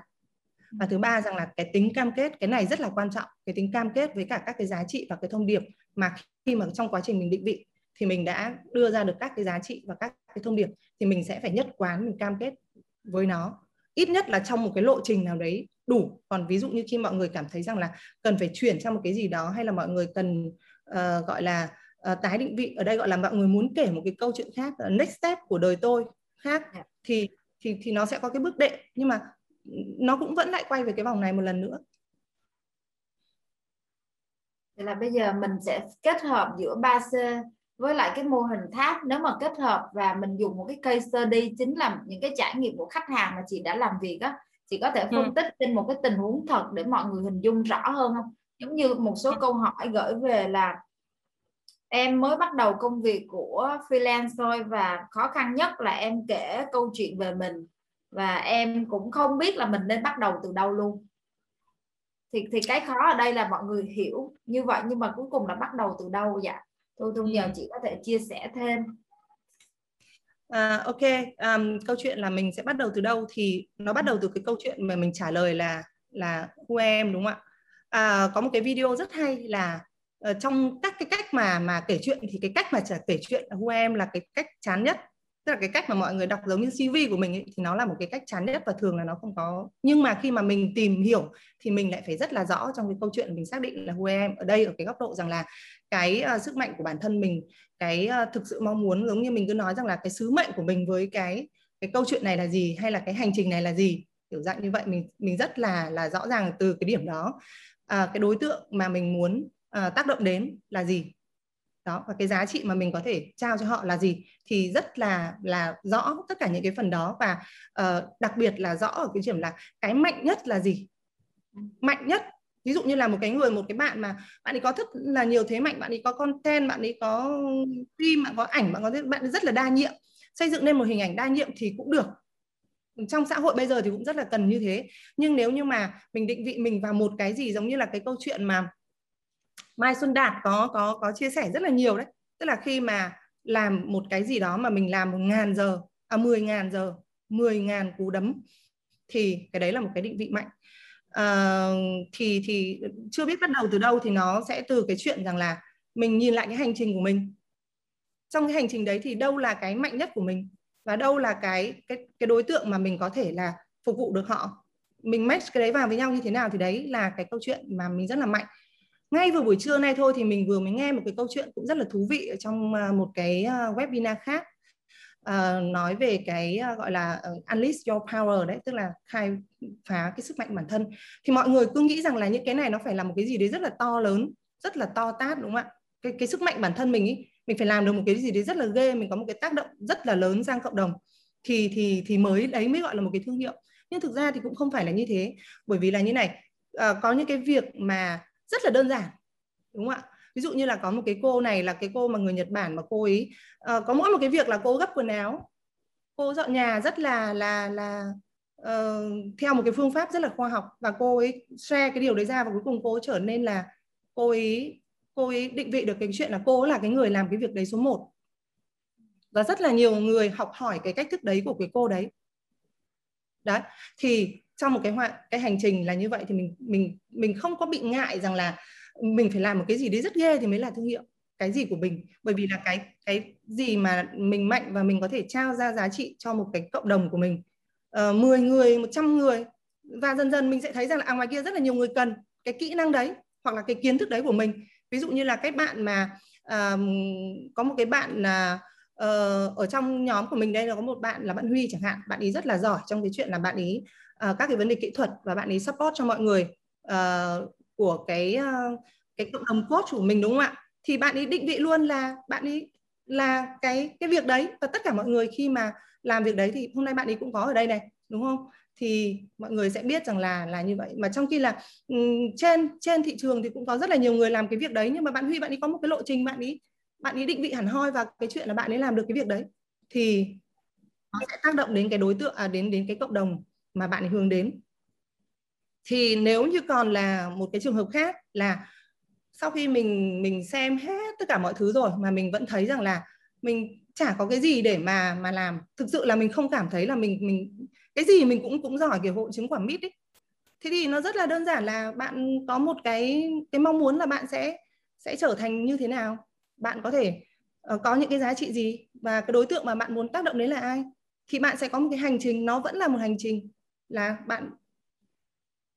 Và thứ ba rằng là cái tính cam kết, cái này rất là quan trọng, cái tính cam kết với cả các cái giá trị và cái thông điệp mà khi mà trong quá trình mình định vị thì mình đã đưa ra được các cái giá trị và các cái thông điệp thì mình sẽ phải nhất quán, mình cam kết với nó. Ít nhất là trong một cái lộ trình nào đấy đủ. Còn ví dụ như khi mọi người cảm thấy rằng là cần phải chuyển sang một cái gì đó hay là mọi người cần uh, gọi là uh, tái định vị ở đây gọi là mọi người muốn kể một cái câu chuyện khác, uh, next step của đời tôi khác, thì thì thì nó sẽ có cái bước đệm, nhưng mà nó cũng vẫn lại quay về cái vòng này một lần nữa. Vậy là bây giờ mình sẽ kết hợp giữa ba C với lại cái mô hình tháp, nếu mà kết hợp và mình dùng một cái case study chính là những cái trải nghiệm của khách hàng mà chị đã làm việc á, chị có thể phân ừ. tích trên một cái tình huống thật để mọi người hình dung rõ hơn không? Giống như một số câu hỏi gửi về là em mới bắt đầu công việc của freelance thôi và khó khăn nhất là em kể câu chuyện về mình và em cũng không biết là mình nên bắt đầu từ đâu luôn. Thì, thì cái khó ở đây là mọi người hiểu như vậy nhưng mà cuối cùng là bắt đầu từ đâu vậy? Tôi tôi nhờ chị có thể chia sẻ thêm. À, ok, um, câu chuyện là mình sẽ bắt đầu từ đâu thì nó bắt đầu từ cái câu chuyện mà mình trả lời là là who am, đúng không ạ? À, có một cái video rất hay là uh, trong các cái cách mà mà kể chuyện thì cái cách mà trả kể chuyện who am là cái cách chán nhất, tức là cái cách mà mọi người đọc giống như xê vê của mình ấy, thì nó là một cái cách chán nhất và thường là nó không có, nhưng mà khi mà mình tìm hiểu thì mình lại phải rất là rõ trong cái câu chuyện mình xác định là who I am ở đây, ở cái góc độ rằng là cái uh, sức mạnh của bản thân mình, cái uh, thực sự mong muốn, giống như mình cứ nói rằng là cái sứ mệnh của mình với cái cái câu chuyện này là gì, hay là cái hành trình này là gì, kiểu dạng như vậy. Mình mình rất là là rõ ràng từ cái điểm đó, uh, cái đối tượng mà mình muốn uh, tác động đến là gì. Đó, và cái giá trị mà mình có thể trao cho họ là gì, thì rất là là rõ tất cả những cái phần đó. Và uh, đặc biệt là rõ ở cái điểm là cái mạnh nhất là gì. Mạnh nhất, ví dụ như là một cái người, một cái bạn mà bạn ấy có rất là nhiều thế mạnh, bạn ấy có content, bạn ấy có phim, bạn có ảnh, bạn có bạn ấy rất là đa nhiệm, xây dựng nên một hình ảnh đa nhiệm thì cũng được. Trong xã hội bây giờ thì cũng rất là cần như thế. Nhưng nếu như mà mình định vị mình vào một cái gì, giống như là cái câu chuyện mà Mai Xuân Đạt có có có chia sẻ rất là nhiều đấy, tức là khi mà làm một cái gì đó mà mình làm một nghìn giờ, à mười nghìn giờ, mười nghìn cú đấm, thì cái đấy là một cái định vị mạnh. À, thì thì chưa biết bắt đầu từ đâu thì nó sẽ từ cái chuyện rằng là mình nhìn lại cái hành trình của mình. Trong cái hành trình đấy thì đâu là cái mạnh nhất của mình và đâu là cái cái cái đối tượng mà mình có thể là phục vụ được họ. Mình match cái đấy vào với nhau như thế nào thì đấy là cái câu chuyện mà mình rất là mạnh. Ngay vừa buổi trưa nay thôi thì mình vừa mới nghe một cái câu chuyện cũng rất là thú vị ở trong một cái webinar khác, à, nói về cái gọi là unleash your power đấy, tức là khai phá cái sức mạnh bản thân. Thì mọi người cứ nghĩ rằng là những cái này nó phải là một cái gì đấy rất là to lớn, rất là to tát, đúng không ạ? Cái, cái sức mạnh bản thân mình ý, mình phải làm được một cái gì đấy rất là ghê, mình có một cái tác động rất là lớn sang cộng đồng thì thì thì mới đấy mới gọi là một cái thương hiệu. Nhưng thực ra thì cũng không phải là như thế, bởi vì là như này, à, có những cái việc mà rất là đơn giản, đúng không ạ? Ví dụ như là có một cái cô này là cái cô mà người Nhật Bản mà cô ấy uh, có mỗi một cái việc là cô gấp quần áo, cô dọn nhà rất là là là uh, theo một cái phương pháp rất là khoa học, và cô ấy share cái điều đấy ra và cuối cùng cô ấy trở nên là cô ấy cô ấy định vị được cái chuyện là cô ấy là cái người làm cái việc đấy số một, và rất là nhiều người học hỏi cái cách thức đấy của cái cô đấy. Đấy, thì trong một cái cái hành trình là như vậy thì mình mình mình không có bị ngại rằng là mình phải làm một cái gì đấy rất ghê thì mới là thương hiệu cái gì của mình, bởi vì là cái cái gì mà mình mạnh và mình có thể trao ra giá trị cho một cái cộng đồng của mình, uh, mười người, một trăm người, và dần dần mình sẽ thấy rằng là à, ngoài kia rất là nhiều người cần cái kỹ năng đấy hoặc là cái kiến thức đấy của mình. Ví dụ như là cái bạn mà uh, có một cái bạn là uh, ở trong nhóm của mình đây là có một bạn là bạn Huy chẳng hạn, bạn ấy rất là giỏi trong cái chuyện là bạn ấy Uh, các cái vấn đề kỹ thuật và bạn ấy support cho mọi người uh, của cái uh, cái cộng đồng coach của mình, đúng không ạ? Thì bạn ấy định vị luôn là bạn ấy là cái cái việc đấy, và tất cả mọi người khi mà làm việc đấy thì hôm nay bạn ấy cũng có ở đây này, đúng không? Thì mọi người sẽ biết rằng là là như vậy. Mà trong khi là um, trên trên thị trường thì cũng có rất là nhiều người làm cái việc đấy, nhưng mà bạn Huy bạn ấy có một cái lộ trình, bạn ấy bạn ấy định vị hẳn hoi vào cái chuyện là bạn ấy làm được cái việc đấy thì nó sẽ tác động đến cái đối tượng, à, đến đến cái cộng đồng mà bạn ấy hướng đến. Thì nếu như còn là một cái trường hợp khác là sau khi mình mình xem hết tất cả mọi thứ rồi mà mình vẫn thấy rằng là mình chả có cái gì để mà mà làm, thực sự là mình không cảm thấy là mình mình cái gì mình cũng cũng giỏi, kiểu hội chứng quả mít ấy. Thế thì nó rất là đơn giản là bạn có một cái cái mong muốn là bạn sẽ sẽ trở thành như thế nào, bạn có thể uh, có những cái giá trị gì và cái đối tượng mà bạn muốn tác động đến là ai, thì bạn sẽ có một cái hành trình, nó vẫn là một hành trình là bạn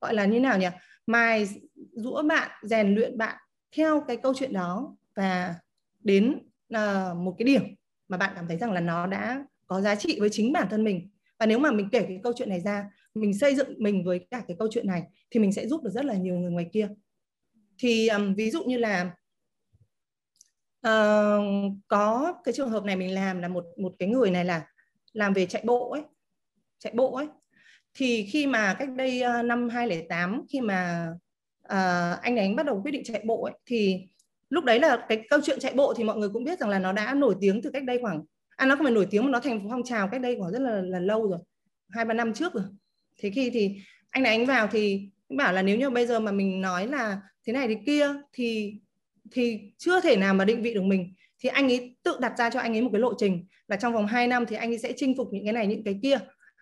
gọi là như nào nhỉ, mài giũa bạn, rèn luyện bạn theo cái câu chuyện đó, và đến uh, một cái điểm mà bạn cảm thấy rằng là nó đã có giá trị với chính bản thân mình. Và nếu mà mình kể cái câu chuyện này ra, mình xây dựng mình với cả cái câu chuyện này, thì mình sẽ giúp được rất là nhiều người ngoài kia. Thì um, ví dụ như là uh, có cái trường hợp này mình làm là một, một cái người này là làm về chạy bộ ấy. Chạy bộ ấy. Thì khi mà cách đây uh, năm hai không không tám, khi mà uh, anh ấy bắt đầu quyết định chạy bộ ấy, thì lúc đấy là cái câu chuyện chạy bộ thì mọi người cũng biết rằng là nó đã nổi tiếng từ cách đây khoảng, à nó không phải nổi tiếng mà nó thành phong trào cách đây khoảng rất là, là lâu rồi, hai ba năm trước rồi. Thế khi thì anh này anh vào thì bảo là nếu như bây giờ mà mình nói là thế này thế kia thì thì chưa thể nào mà định vị được mình. Thì anh ấy tự đặt ra cho anh ấy một cái lộ trình là trong vòng hai năm thì anh ấy sẽ chinh phục những cái này những cái kia.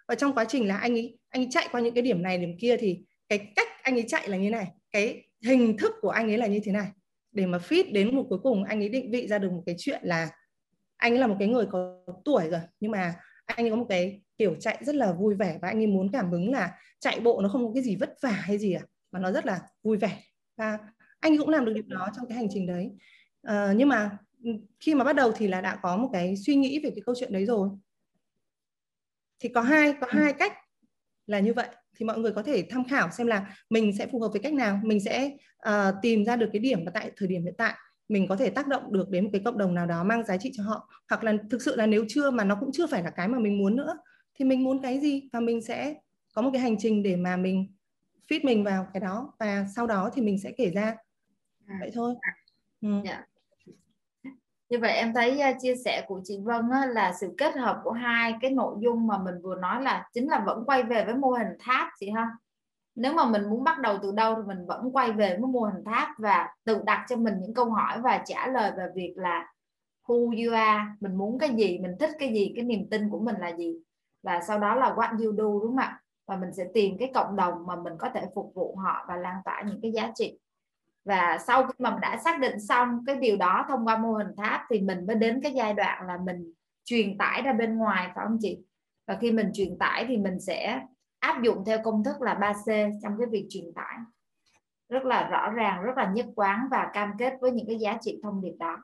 Và trong quá trình là anh ấy anh ấy chạy qua những cái điểm này điểm kia thì cái cách anh ấy chạy là như này, cái hình thức của anh ấy là như thế này, để mà fit đến một cuối cùng anh ấy định vị ra được một cái chuyện là anh ấy là một cái người có tuổi rồi, nhưng mà anh ấy có một cái kiểu chạy rất là vui vẻ và anh ấy muốn cảm hứng là chạy bộ nó không có cái gì vất vả hay gì cả, mà nó rất là vui vẻ. Và anh ấy cũng làm được điều đó trong cái hành trình đấy. À, nhưng mà khi mà bắt đầu thì là đã có một cái suy nghĩ về cái câu chuyện đấy rồi. Thì có hai có hai cách là như vậy. Thì mọi người có thể tham khảo xem là mình sẽ phù hợp với cách nào, mình sẽ uh, tìm ra được cái điểm mà tại thời điểm hiện tại mình có thể tác động được đến một cái cộng đồng nào đó mang giá trị cho họ. Hoặc là thực sự là nếu chưa mà nó cũng chưa phải là cái mà mình muốn nữa, thì mình muốn cái gì và mình sẽ có một cái hành trình để mà mình fit mình vào cái đó, và sau đó thì mình sẽ kể ra. Vậy thôi. Ừ. Yeah. Như vậy em thấy uh, chia sẻ của chị Vân uh, là sự kết hợp của hai cái nội dung mà mình vừa nói là chính là vẫn quay về với mô hình tháp chị ha. Nếu mà mình muốn bắt đầu từ đâu thì mình vẫn quay về với mô hình tháp và tự đặt cho mình những câu hỏi và trả lời về việc là who you are, mình muốn cái gì, mình thích cái gì, cái niềm tin của mình là gì. Và sau đó là what you do, đúng không ạ? Và mình sẽ tìm cái cộng đồng mà mình có thể phục vụ họ và lan tỏa những cái giá trị. Và sau khi mà mình đã xác định xong cái điều đó thông qua mô hình tháp thì mình mới đến cái giai đoạn là mình truyền tải ra bên ngoài, phải không chị? Và khi mình truyền tải thì mình sẽ áp dụng theo công thức là ba C trong cái việc truyền tải. Rất là rõ ràng, rất là nhất quán và cam kết với những cái giá trị thông điệp đó.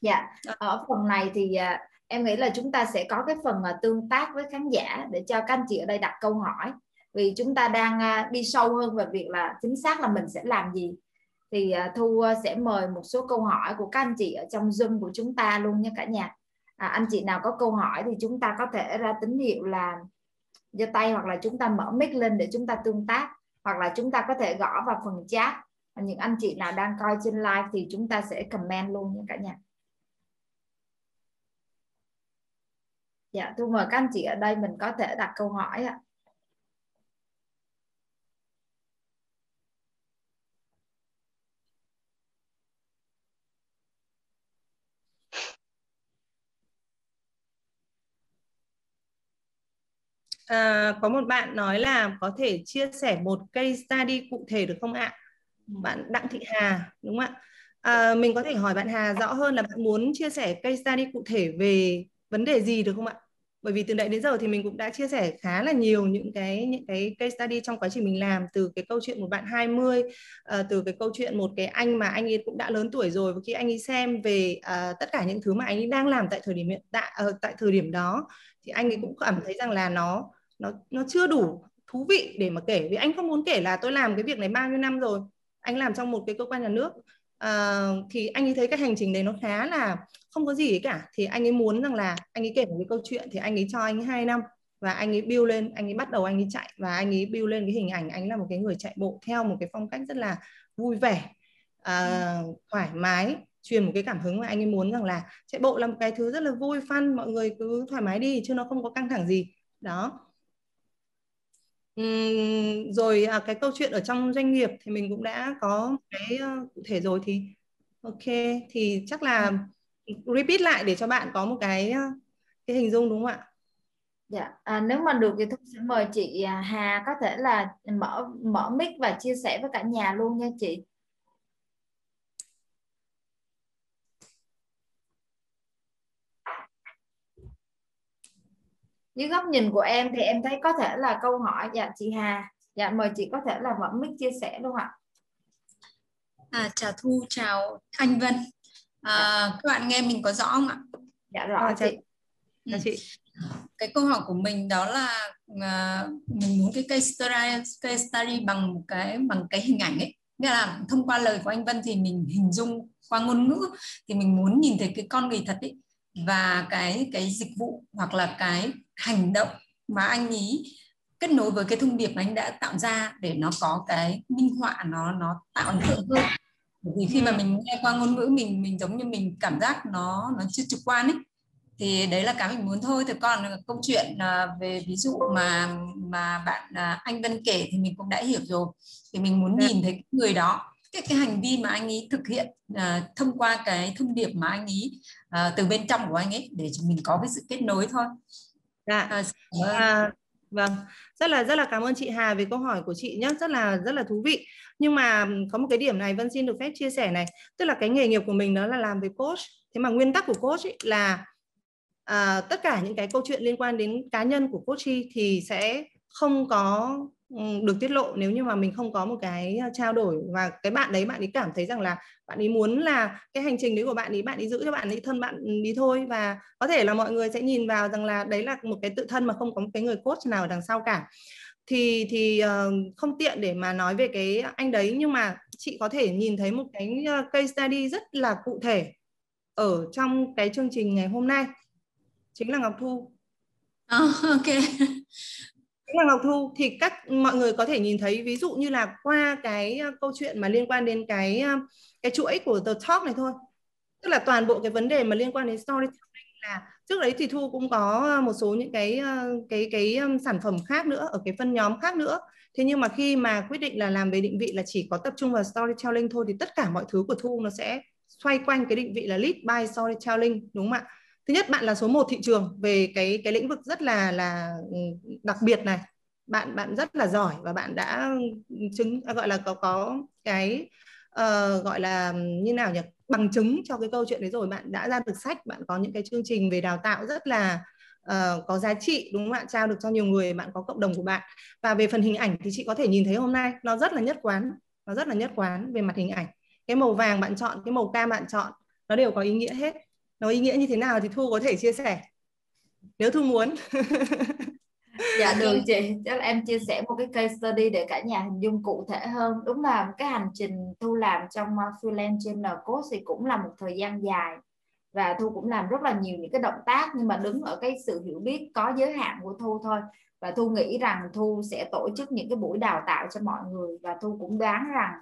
Dạ, ở phần này thì em nghĩ là chúng ta sẽ có cái phần tương tác với khán giả để cho các anh chị ở đây đặt câu hỏi. Vì chúng ta đang đi sâu hơn về việc là chính xác là mình sẽ làm gì. Thì Thu sẽ mời một số câu hỏi của các anh chị ở trong Zoom của chúng ta luôn nha cả nhà. À, anh chị nào có câu hỏi thì chúng ta có thể ra tín hiệu là giơ tay, hoặc là chúng ta mở mic lên để chúng ta tương tác, hoặc là chúng ta có thể gõ vào phần chat. Những anh chị nào đang coi trên live thì chúng ta sẽ comment luôn nha cả nhà. Dạ, Thu mời các anh chị ở đây mình có thể đặt câu hỏi ạ. À, có một bạn nói là có thể chia sẻ một case study cụ thể được không ạ? Bạn Đặng Thị Hà, đúng không ạ? À, mình có thể hỏi bạn Hà rõ hơn là bạn muốn chia sẻ case study cụ thể về vấn đề gì được không ạ? Bởi vì từ nãy đến giờ thì mình cũng đã chia sẻ khá là nhiều những cái những cái case study trong quá trình mình làm, từ cái câu chuyện một bạn hai mươi, uh, từ cái câu chuyện một cái anh mà anh ấy cũng đã lớn tuổi rồi, và khi anh ấy xem về uh, tất cả những thứ mà anh ấy đang làm tại thời điểm hiện tại, uh, tại thời điểm đó, thì anh ấy cũng cảm thấy rằng là nó Nó, nó chưa đủ thú vị để mà kể. Vì anh không muốn kể là tôi làm cái việc này bao nhiêu năm rồi. Anh làm trong một cái cơ quan nhà nước. À, thì anh ấy thấy cái hành trình đấy nó khá là không có gì cả. Thì anh ấy muốn rằng là anh ấy kể một cái câu chuyện, thì anh ấy cho anh ấy hai năm. Và anh ấy build lên, anh ấy bắt đầu anh ấy chạy. Và anh ấy build lên cái hình ảnh anh ấy là một cái người chạy bộ theo một cái phong cách rất là vui vẻ, à, thoải mái, truyền một cái cảm hứng. Và anh ấy muốn rằng là chạy bộ là một cái thứ rất là vui, fun. Mọi người cứ thoải mái đi chứ nó không có căng thẳng gì. Đó. Uhm, rồi à, cái câu chuyện ở trong doanh nghiệp thì mình cũng đã có cái uh, cụ thể rồi, thì ok, thì chắc là repeat lại để cho bạn có một cái uh, cái hình dung, đúng không ạ? Dạ, à, nếu mà được thì tôi sẽ mời chị Hà có thể là mở mở mic và chia sẻ với cả nhà luôn nha chị. Dưới góc nhìn của em thì em thấy có thể là câu hỏi. Dạ chị Hà, dạ mời chị có thể là mở mic chia sẻ luôn ạ. À, chào Thu, chào anh Vân. À, các bạn nghe mình có rõ không ạ? Dạ rõ à, chị. Ừ. chị. Cái câu hỏi của mình đó là uh, mình muốn cái case study, case study bằng một cái bằng cái hình ảnh ấy. Nghĩa là thông qua lời của anh Vân thì mình hình dung qua ngôn ngữ, thì mình muốn nhìn thấy cái con người thật ấy, và cái cái dịch vụ hoặc là cái hành động mà anh ý kết nối với cái thông điệp mà anh đã tạo ra để nó có cái minh họa, nó nó tạo ấn tượng hơn. Bởi vì khi mà mình nghe qua ngôn ngữ mình mình giống như mình cảm giác nó nó chưa trực quan ấy, thì đấy là cái mình muốn thôi. Thì còn câu chuyện về ví dụ mà mà bạn anh Vân kể thì mình cũng đã hiểu rồi, thì mình muốn nhìn thấy người đó, cái cái hành vi mà anh ấy thực hiện à, thông qua cái thông điệp mà anh ấy à, từ bên trong của anh ấy, để mình có cái sự kết nối thôi. Dạ. À, à, vâng, rất là rất là cảm ơn chị Hà về câu hỏi của chị nhé, rất là rất là thú vị. Nhưng mà có một cái điểm này Vân xin được phép chia sẻ này, tức là cái nghề nghiệp của mình đó là làm về coach. Thế mà nguyên tắc của coach ấy là à, tất cả những cái câu chuyện liên quan đến cá nhân của coachee thì sẽ không có được tiết lộ nếu như mà mình không có một cái trao đổi, và cái bạn đấy bạn ấy cảm thấy rằng là bạn ấy muốn là cái hành trình đấy của bạn ấy bạn ấy giữ cho bạn ấy thân bạn đi thôi, và có thể là mọi người sẽ nhìn vào rằng là đấy là một cái tự thân mà không có một cái người coach nào ở đằng sau cả, thì thì uh, không tiện để mà nói về cái anh đấy. Nhưng mà chị có thể nhìn thấy một cái case study rất là cụ thể ở trong cái chương trình ngày hôm nay, chính là Ngọc Thu. Oh, ok. Là Ngọc Thu thì các mọi người có thể nhìn thấy, ví dụ như là qua cái câu chuyện mà liên quan đến cái cái chuỗi của The Talk này thôi, tức là toàn bộ cái vấn đề mà liên quan đến storytelling, là trước đấy thì Thu cũng có một số những cái cái cái sản phẩm khác nữa ở cái phân nhóm khác nữa, thế nhưng mà khi mà quyết định là làm về định vị là chỉ có tập trung vào storytelling thôi, thì tất cả mọi thứ của Thu nó sẽ xoay quanh cái định vị là Lead by Storytelling, đúng không ạ? Thứ nhất, bạn là số một thị trường về cái cái lĩnh vực rất là là đặc biệt này, bạn bạn rất là giỏi và bạn đã chứng gọi là có có cái uh, gọi là như nào nhỉ, bằng chứng cho cái câu chuyện đấy rồi, bạn đã ra được sách, bạn có những cái chương trình về đào tạo rất là uh, có giá trị, đúng không ạ, trao được cho nhiều người, bạn có cộng đồng của bạn. Và về phần hình ảnh thì chị có thể nhìn thấy hôm nay nó rất là nhất quán, nó rất là nhất quán về mặt hình ảnh. Cái màu vàng bạn chọn, cái màu cam bạn chọn, nó đều có ý nghĩa hết. Nó ý nghĩa như thế nào thì Thu có thể chia sẻ nếu Thu muốn. Dạ được chị, chắc là em chia sẻ một cái case study để cả nhà hình dung cụ thể hơn. Đúng là cái hành trình Thu làm trong freelance channel coach thì cũng là một thời gian dài, và Thu cũng làm rất là nhiều những cái động tác, nhưng mà đứng ở cái sự hiểu biết có giới hạn của Thu thôi. Và Thu nghĩ rằng Thu sẽ tổ chức những cái buổi đào tạo cho mọi người, và Thu cũng đoán rằng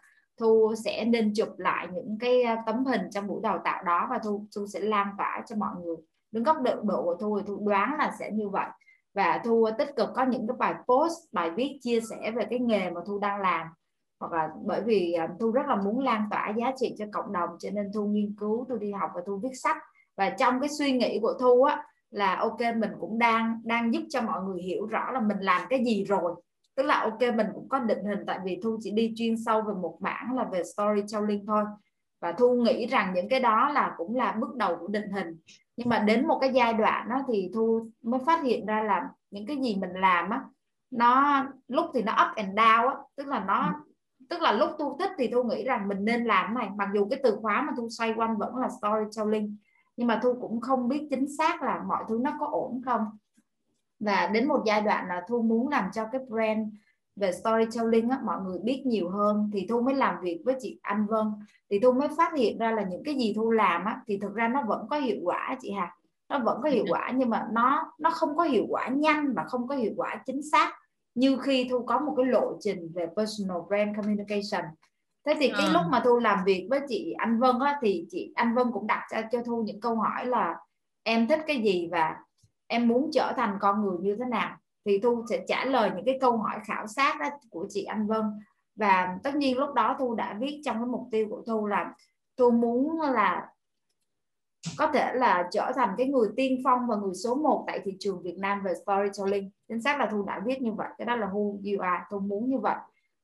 Thu sẽ nên chụp lại những cái tấm hình trong buổi đào tạo đó, và Thu, Thu sẽ lan tỏa cho mọi người. Đứng góc độ của Thu, Thu đoán là sẽ như vậy. Và Thu tích cực có những cái bài post, bài viết chia sẻ về cái nghề mà Thu đang làm. Hoặc là bởi vì Thu rất là muốn lan tỏa giá trị cho cộng đồng, cho nên Thu nghiên cứu, Thu đi học và Thu viết sách. Và trong cái suy nghĩ của Thu á, là ok, mình cũng đang, đang giúp cho mọi người hiểu rõ là mình làm cái gì rồi. Tức là ok, mình cũng có định hình, tại vì Thu chỉ đi chuyên sâu về một mảng là về storytelling thôi. Và Thu nghĩ rằng những cái đó là cũng là bước đầu của định hình. Nhưng mà đến một cái giai đoạn đó thì Thu mới phát hiện ra là những cái gì mình làm á, nó lúc thì nó up and down á, tức là nó tức là lúc Thu thích thì Thu nghĩ rằng mình nên làm này, mặc dù cái từ khóa mà Thu xoay quanh vẫn là storytelling, nhưng mà Thu cũng không biết chính xác là mọi thứ nó có ổn không. Và đến một giai đoạn là Thu muốn làm cho cái brand về storytelling á, mọi người biết nhiều hơn, thì Thu mới làm việc với chị Anh Vân. Thì Thu mới phát hiện ra là những cái gì Thu làm á, thì thực ra nó vẫn có hiệu quả chị Hà. Nó vẫn có hiệu quả, nhưng mà nó nó không có hiệu quả nhanh và không có hiệu quả chính xác như khi Thu có một cái lộ trình về personal brand communication. Thế thì cái à. lúc mà Thu làm việc với chị Anh Vân á, thì chị Anh Vân cũng đặt ra cho Thu những câu hỏi là em thích cái gì và em muốn trở thành con người như thế nào. Thì Thu sẽ trả lời những cái câu hỏi khảo sát đó của chị Anh Vân. Và tất nhiên lúc đó Thu đã viết trong cái mục tiêu của Thu là Thu muốn là có thể là trở thành cái người tiên phong và người số một tại thị trường Việt Nam về storytelling. Chính xác là Thu đã viết như vậy, cái đó là who you are, Thu muốn như vậy.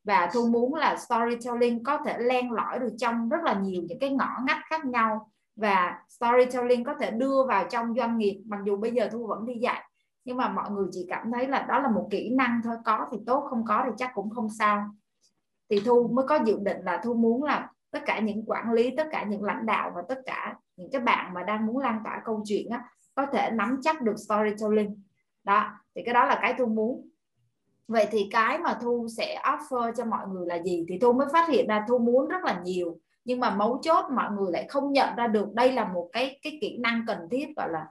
Và Thu muốn là storytelling có thể len lỏi được trong rất là nhiều những cái ngõ ngách khác nhau, và storytelling có thể đưa vào trong doanh nghiệp. Mặc dù bây giờ Thu vẫn đi dạy, nhưng mà mọi người chỉ cảm thấy là đó là một kỹ năng thôi, có thì tốt, không có thì chắc cũng không sao. Thì Thu mới có dự định là Thu muốn là tất cả những quản lý, tất cả những lãnh đạo và tất cả những các bạn mà đang muốn lan tỏa câu chuyện á, có thể nắm chắc được storytelling. Đó, thì cái đó là cái Thu muốn. Vậy thì cái mà Thu sẽ offer cho mọi người là gì? Thì Thu mới phát hiện ra Thu muốn rất là nhiều, nhưng mà mấu chốt mọi người lại không nhận ra được đây là một cái cái kỹ năng cần thiết, gọi là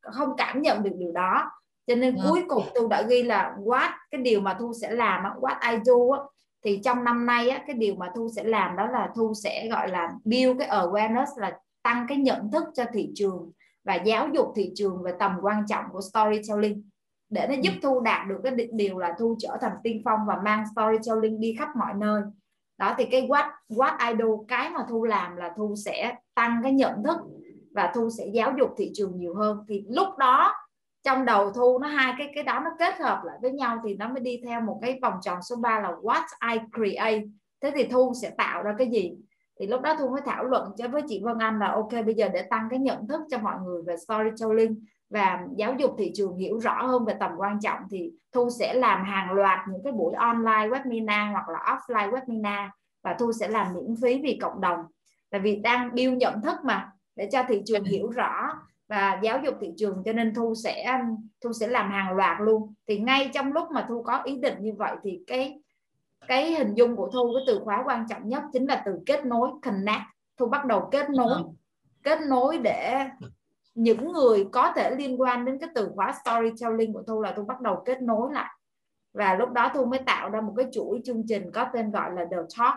không cảm nhận được điều đó. Cho nên yeah. cuối cùng Thu đã ghi là what, cái điều mà Thu sẽ làm, what I do. Thì trong năm nay á, cái điều mà Thu sẽ làm đó là Thu sẽ gọi là build cái awareness, là tăng cái nhận thức cho thị trường và giáo dục thị trường về tầm quan trọng của storytelling, để nó giúp Thu đạt được cái điều là Thu trở thành tiên phong và mang storytelling đi khắp mọi nơi. Đó, thì cái what, what I do, cái mà Thu làm là Thu sẽ tăng cái nhận thức và Thu sẽ giáo dục thị trường nhiều hơn. Thì lúc đó trong đầu Thu nó hai cái cái đó nó kết hợp lại với nhau thì nó mới đi theo một cái vòng tròn số ba là what I create. Thế thì Thu sẽ tạo ra cái gì? Thì lúc đó Thu mới thảo luận cho với chị Vân Anh là ok, bây giờ để tăng cái nhận thức cho mọi người về storytelling và giáo dục thị trường hiểu rõ hơn về tầm quan trọng thì Thu sẽ làm hàng loạt những cái buổi online webinar hoặc là offline webinar, và Thu sẽ làm miễn phí vì cộng đồng. Tại vì đang build nhận thức mà, để cho thị trường hiểu rõ và giáo dục thị trường, cho nên Thu sẽ Thu sẽ làm hàng loạt luôn. Thì ngay trong lúc mà Thu có ý định như vậy thì cái cái hình dung của Thu, cái từ khóa quan trọng nhất chính là từ kết nối, connect. Thu bắt đầu kết nối, kết nối để những người có thể liên quan đến cái từ khóa storytelling của Thu, là Thu bắt đầu kết nối lại. Và lúc đó Thu mới tạo ra một cái chuỗi chương trình có tên gọi là The Talk.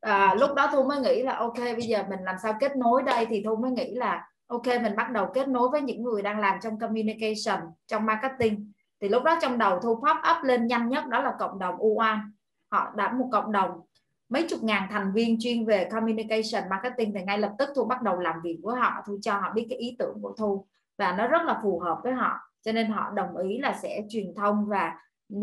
À, lúc đó Thu mới nghĩ là ok, bây giờ mình làm sao kết nối đây, thì Thu mới nghĩ là ok, mình bắt đầu kết nối với những người đang làm trong communication, trong marketing. Thì lúc đó trong đầu Thu pop up lên nhanh nhất đó là cộng đồng u a en. Họ đã một cộng đồng mấy chục ngàn thành viên chuyên về communication, marketing. Thì ngay lập tức Thu bắt đầu làm việc với họ, Thu cho họ biết cái ý tưởng của Thu và nó rất là phù hợp với họ, cho nên họ đồng ý là sẽ truyền thông, và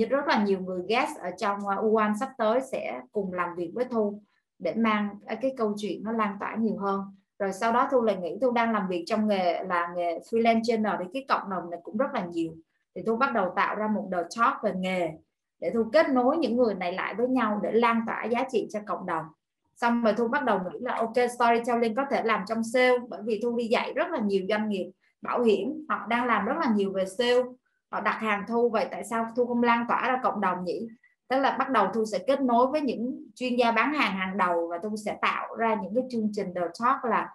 rất là nhiều người guest ở trong u a en sắp tới sẽ cùng làm việc với Thu để mang cái câu chuyện nó lan tỏa nhiều hơn. Rồi sau đó Thu lại nghĩ Thu đang làm việc trong nghề là nghề freelancer thì cái cộng đồng này cũng rất là nhiều. Thì Thu bắt đầu tạo ra một The Talk về nghề để Thu kết nối những người này lại với nhau để lan tỏa giá trị cho cộng đồng. Xong rồi Thu bắt đầu nghĩ là ok, storytelling có thể làm trong sale, bởi vì Thu đi dạy rất là nhiều doanh nghiệp bảo hiểm, họ đang làm rất là nhiều về sale, họ đặt hàng Thu, vậy tại sao Thu không lan tỏa ra cộng đồng nhỉ? Tức là bắt đầu Thu sẽ kết nối với những chuyên gia bán hàng hàng đầu và Thu sẽ tạo ra những cái chương trình The Talk là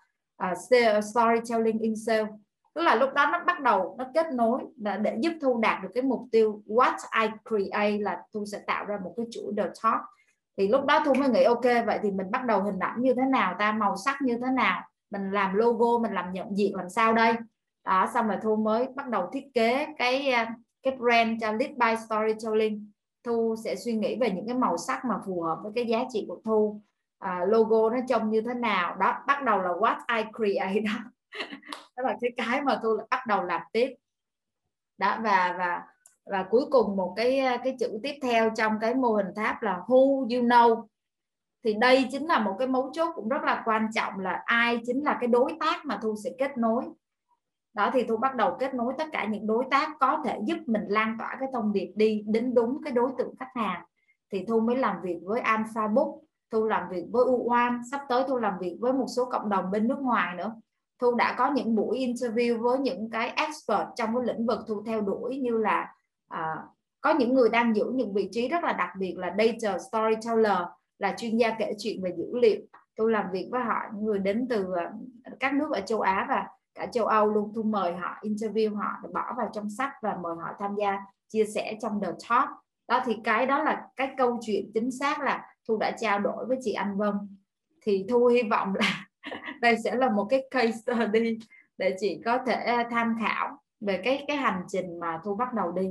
uh, sale, storytelling in sale. Tức là lúc đó nó bắt đầu nó kết nối để giúp Thu đạt được cái mục tiêu what I create, là Thu sẽ tạo ra một cái chuỗi The Talk. Thì lúc đó Thu mới nghĩ ok, vậy thì mình bắt đầu hình ảnh như thế nào ta, màu sắc như thế nào, mình làm logo, mình làm nhận diện làm sao đây. Đó, xong rồi Thu mới bắt đầu thiết kế cái, cái brand cho Lead by Storytelling. Thu sẽ suy nghĩ về những cái màu sắc mà phù hợp với cái giá trị của Thu, à, logo nó trông như thế nào. Đó, bắt đầu là what I create đó. Đó là cái cái mà Thu bắt đầu làm tiếp đó. Và và và cuối cùng một cái cái chữ tiếp theo trong cái mô hình tháp là who you know. Thì đây chính là một cái mấu chốt cũng rất là quan trọng, là ai chính là cái đối tác mà Thu sẽ kết nối. Đó, thì Thu bắt đầu kết nối tất cả những đối tác có thể giúp mình lan tỏa cái thông điệp đi đến đúng cái đối tượng khách hàng. Thì Thu mới làm việc với Alpha Book, Thu làm việc với u a en, sắp tới Thu làm việc với một số cộng đồng bên nước ngoài nữa. Thu đã có những buổi interview với những cái expert trong cái lĩnh vực Thu theo đuổi, như là à, có những người đang giữ những vị trí rất là đặc biệt là data storyteller, là chuyên gia kể chuyện về dữ liệu. Thu làm việc với họ, những người đến từ các nước ở châu Á và cả châu Âu luôn. Thu mời họ, interview họ, bỏ vào trong sách và mời họ tham gia chia sẻ trong The Talk. Đó, thì cái đó là cái câu chuyện chính xác là Thu đã trao đổi với chị Anh Vân. Thì Thu hy vọng là đây sẽ là một cái case study để chị có thể tham khảo về cái cái hành trình mà Thu bắt đầu đi.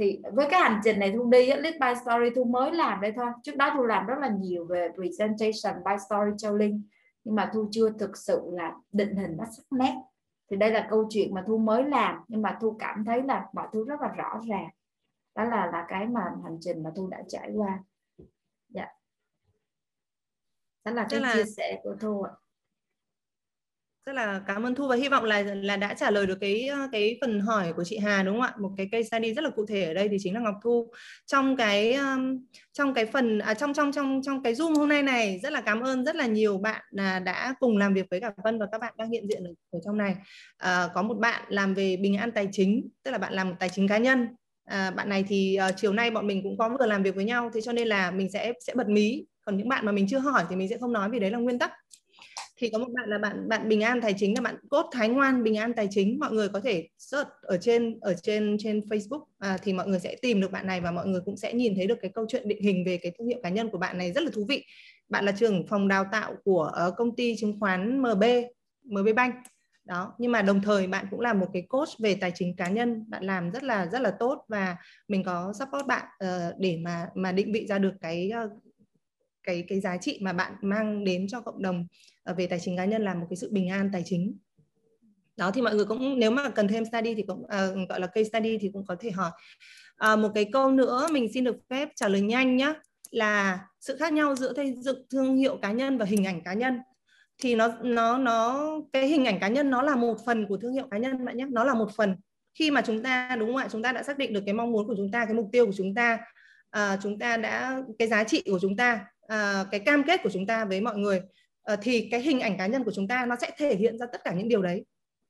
Thì với cái hành trình này Thu đi Lead by Story, Thu mới làm đây thôi. Trước đó Thu làm rất là nhiều về presentation by storytelling, nhưng mà Thu chưa thực sự là định hình nó sắc nét. Thì đây là câu chuyện mà Thu mới làm, nhưng mà Thu cảm thấy là mọi thứ rất là rõ ràng. Đó là là cái mà hành trình mà Thu đã trải qua. Dạ. Đó là cái là... chia sẻ của Thu ạ. Rất là cảm ơn Thu và hy vọng là là đã trả lời được cái cái phần hỏi của chị Hà, đúng không ạ? Một cái case study rất là cụ thể ở đây thì chính là Ngọc Thu trong cái trong cái phần à, trong trong trong trong cái Zoom hôm nay này. Rất là cảm ơn rất là nhiều bạn là đã cùng làm việc với cả Vân và các bạn đang hiện diện ở trong này. À, có một bạn làm về bình an tài chính, tức là bạn làm tài chính cá nhân. À, bạn này thì uh, chiều nay bọn mình cũng có vừa làm việc với nhau, thế cho nên là mình sẽ sẽ bật mí. Còn những bạn mà mình chưa hỏi thì mình sẽ không nói vì đấy là nguyên tắc. Thì có một bạn là bạn bạn bình an tài chính, là bạn Cốt Thái Ngoan bình an tài chính, mọi người có thể search ở trên ở trên trên Facebook à, thì mọi người sẽ tìm được bạn này và mọi người cũng sẽ nhìn thấy được cái câu chuyện định hình về cái thương hiệu cá nhân của bạn này rất là thú vị. Bạn là trưởng phòng đào tạo của uh, công ty chứng khoán M B M B Bank. Đó, nhưng mà đồng thời bạn cũng là một cái coach về tài chính cá nhân, bạn làm rất là rất là tốt và mình có support bạn uh, để mà mà định vị ra được cái uh, cái cái giá trị mà bạn mang đến cho cộng đồng uh, về tài chính cá nhân là một cái sự bình an tài chính. Đó thì mọi người cũng nếu mà cần thêm study thì cũng uh, gọi là case study thì cũng có thể hỏi. Uh, một cái câu nữa mình xin được phép trả lời nhanh nhá, là sự khác nhau giữa xây dựng thương hiệu cá nhân và hình ảnh cá nhân. Thì nó nó nó cái hình ảnh cá nhân nó là một phần của thương hiệu cá nhân bạn nhé, nó là một phần. Khi mà chúng ta, đúng không ạ, chúng ta đã xác định được cái mong muốn của chúng ta, cái mục tiêu của chúng ta, uh, chúng ta đã cái giá trị của chúng ta, uh, cái cam kết của chúng ta với mọi người, uh, thì cái hình ảnh cá nhân của chúng ta nó sẽ thể hiện ra tất cả những điều đấy.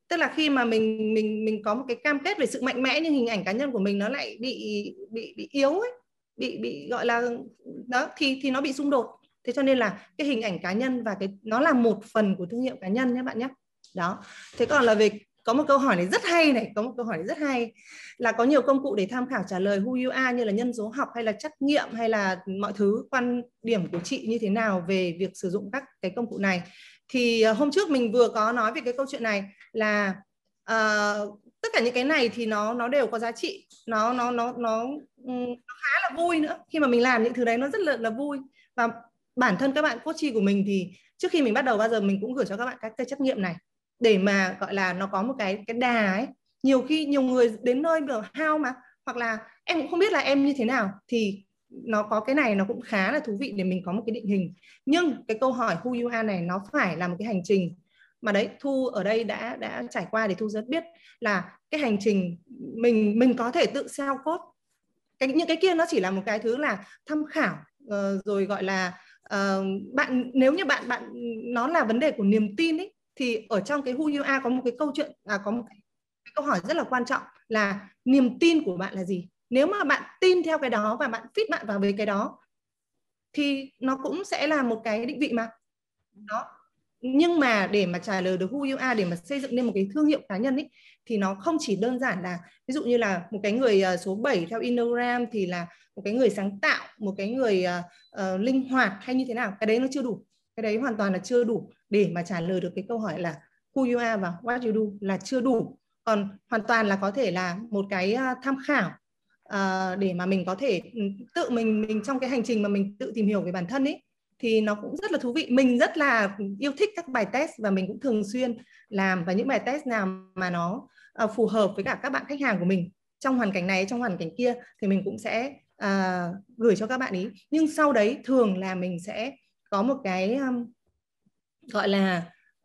Tức là khi mà mình mình mình có một cái cam kết về sự mạnh mẽ nhưng hình ảnh cá nhân của mình nó lại bị bị bị yếu ấy, bị bị gọi là đó thì thì nó bị xung đột. Thế cho nên là cái hình ảnh cá nhân và cái nó là một phần của thương hiệu cá nhân nhé bạn nhé. Đó. Thế còn là về có một câu hỏi này rất hay này, có một câu hỏi này rất hay là có nhiều công cụ để tham khảo trả lời who you are như là nhân số học hay là trắc nghiệm hay là mọi thứ. Quan điểm của chị như thế nào về việc sử dụng các cái công cụ này? Thì hôm trước mình vừa có nói về cái câu chuyện này là uh, tất cả những cái này thì nó nó đều có giá trị, nó nó nó nó, nó khá là vui nữa. Khi mà mình làm những thứ đấy nó rất là, là vui. Và bản thân các bạn coach của mình thì trước khi mình bắt đầu bao giờ mình cũng gửi cho các bạn các cái trắc nghiệm này để mà gọi là nó có một cái cái đà ấy. Nhiều khi nhiều người đến nơi biểu hao mà hoặc là em cũng không biết là em như thế nào thì nó có cái này nó cũng khá là thú vị để mình có một cái định hình. Nhưng cái câu hỏi who you are này nó phải là một cái hành trình mà đấy Thu ở đây đã đã trải qua để Thu rất biết là cái hành trình mình mình có thể tự self coach. Cái những cái kia nó chỉ là một cái thứ là tham khảo uh, rồi gọi là Uh, bạn nếu như bạn bạn nó là vấn đề của niềm tin ấy, thì ở trong cái who you are có một cái câu chuyện à, có một cái, cái câu hỏi rất là quan trọng là niềm tin của bạn là gì. Nếu mà bạn tin theo cái đó và bạn fit bạn vào với cái đó thì nó cũng sẽ là một cái định vị mà đó. Nhưng mà để mà trả lời được who you are, để mà xây dựng nên một cái thương hiệu cá nhân ấy, thì nó không chỉ đơn giản là ví dụ như là một cái người số bảy theo Enneagram thì là một cái người sáng tạo, một cái người uh, linh hoạt hay như thế nào. Cái đấy nó chưa đủ, cái đấy hoàn toàn là chưa đủ để mà trả lời được cái câu hỏi là who you are và what you do là chưa đủ. Còn hoàn toàn là có thể là một cái tham khảo uh, để mà mình có thể tự mình mình trong cái hành trình mà mình tự tìm hiểu về bản thân ấy, thì nó cũng rất là thú vị. Mình rất là yêu thích các bài test và mình cũng thường xuyên làm, và những bài test nào mà nó uh, phù hợp với cả các bạn khách hàng của mình trong hoàn cảnh này, trong hoàn cảnh kia thì mình cũng sẽ uh, gửi cho các bạn ý. Nhưng sau đấy thường là mình sẽ có một cái um, gọi là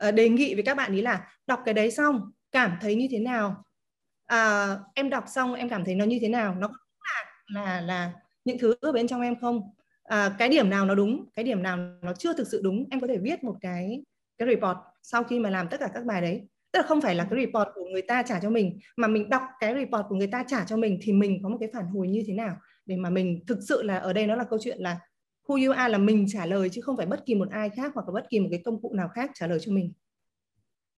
uh, đề nghị với các bạn ý là đọc cái đấy xong cảm thấy như thế nào, uh, em đọc xong em cảm thấy nó như thế nào, nó là là, là những thứ ở bên trong em không. À, cái điểm nào nó đúng, cái điểm nào nó chưa thực sự đúng, em có thể viết một cái cái report sau khi mà làm tất cả các bài đấy. Tức là không phải là cái report của người ta trả cho mình, mà mình đọc cái report của người ta trả cho mình thì mình có một cái phản hồi như thế nào để mà mình thực sự là ở đây nó là câu chuyện là who you are là mình trả lời chứ không phải bất kỳ một ai khác hoặc là bất kỳ một cái công cụ nào khác trả lời cho mình.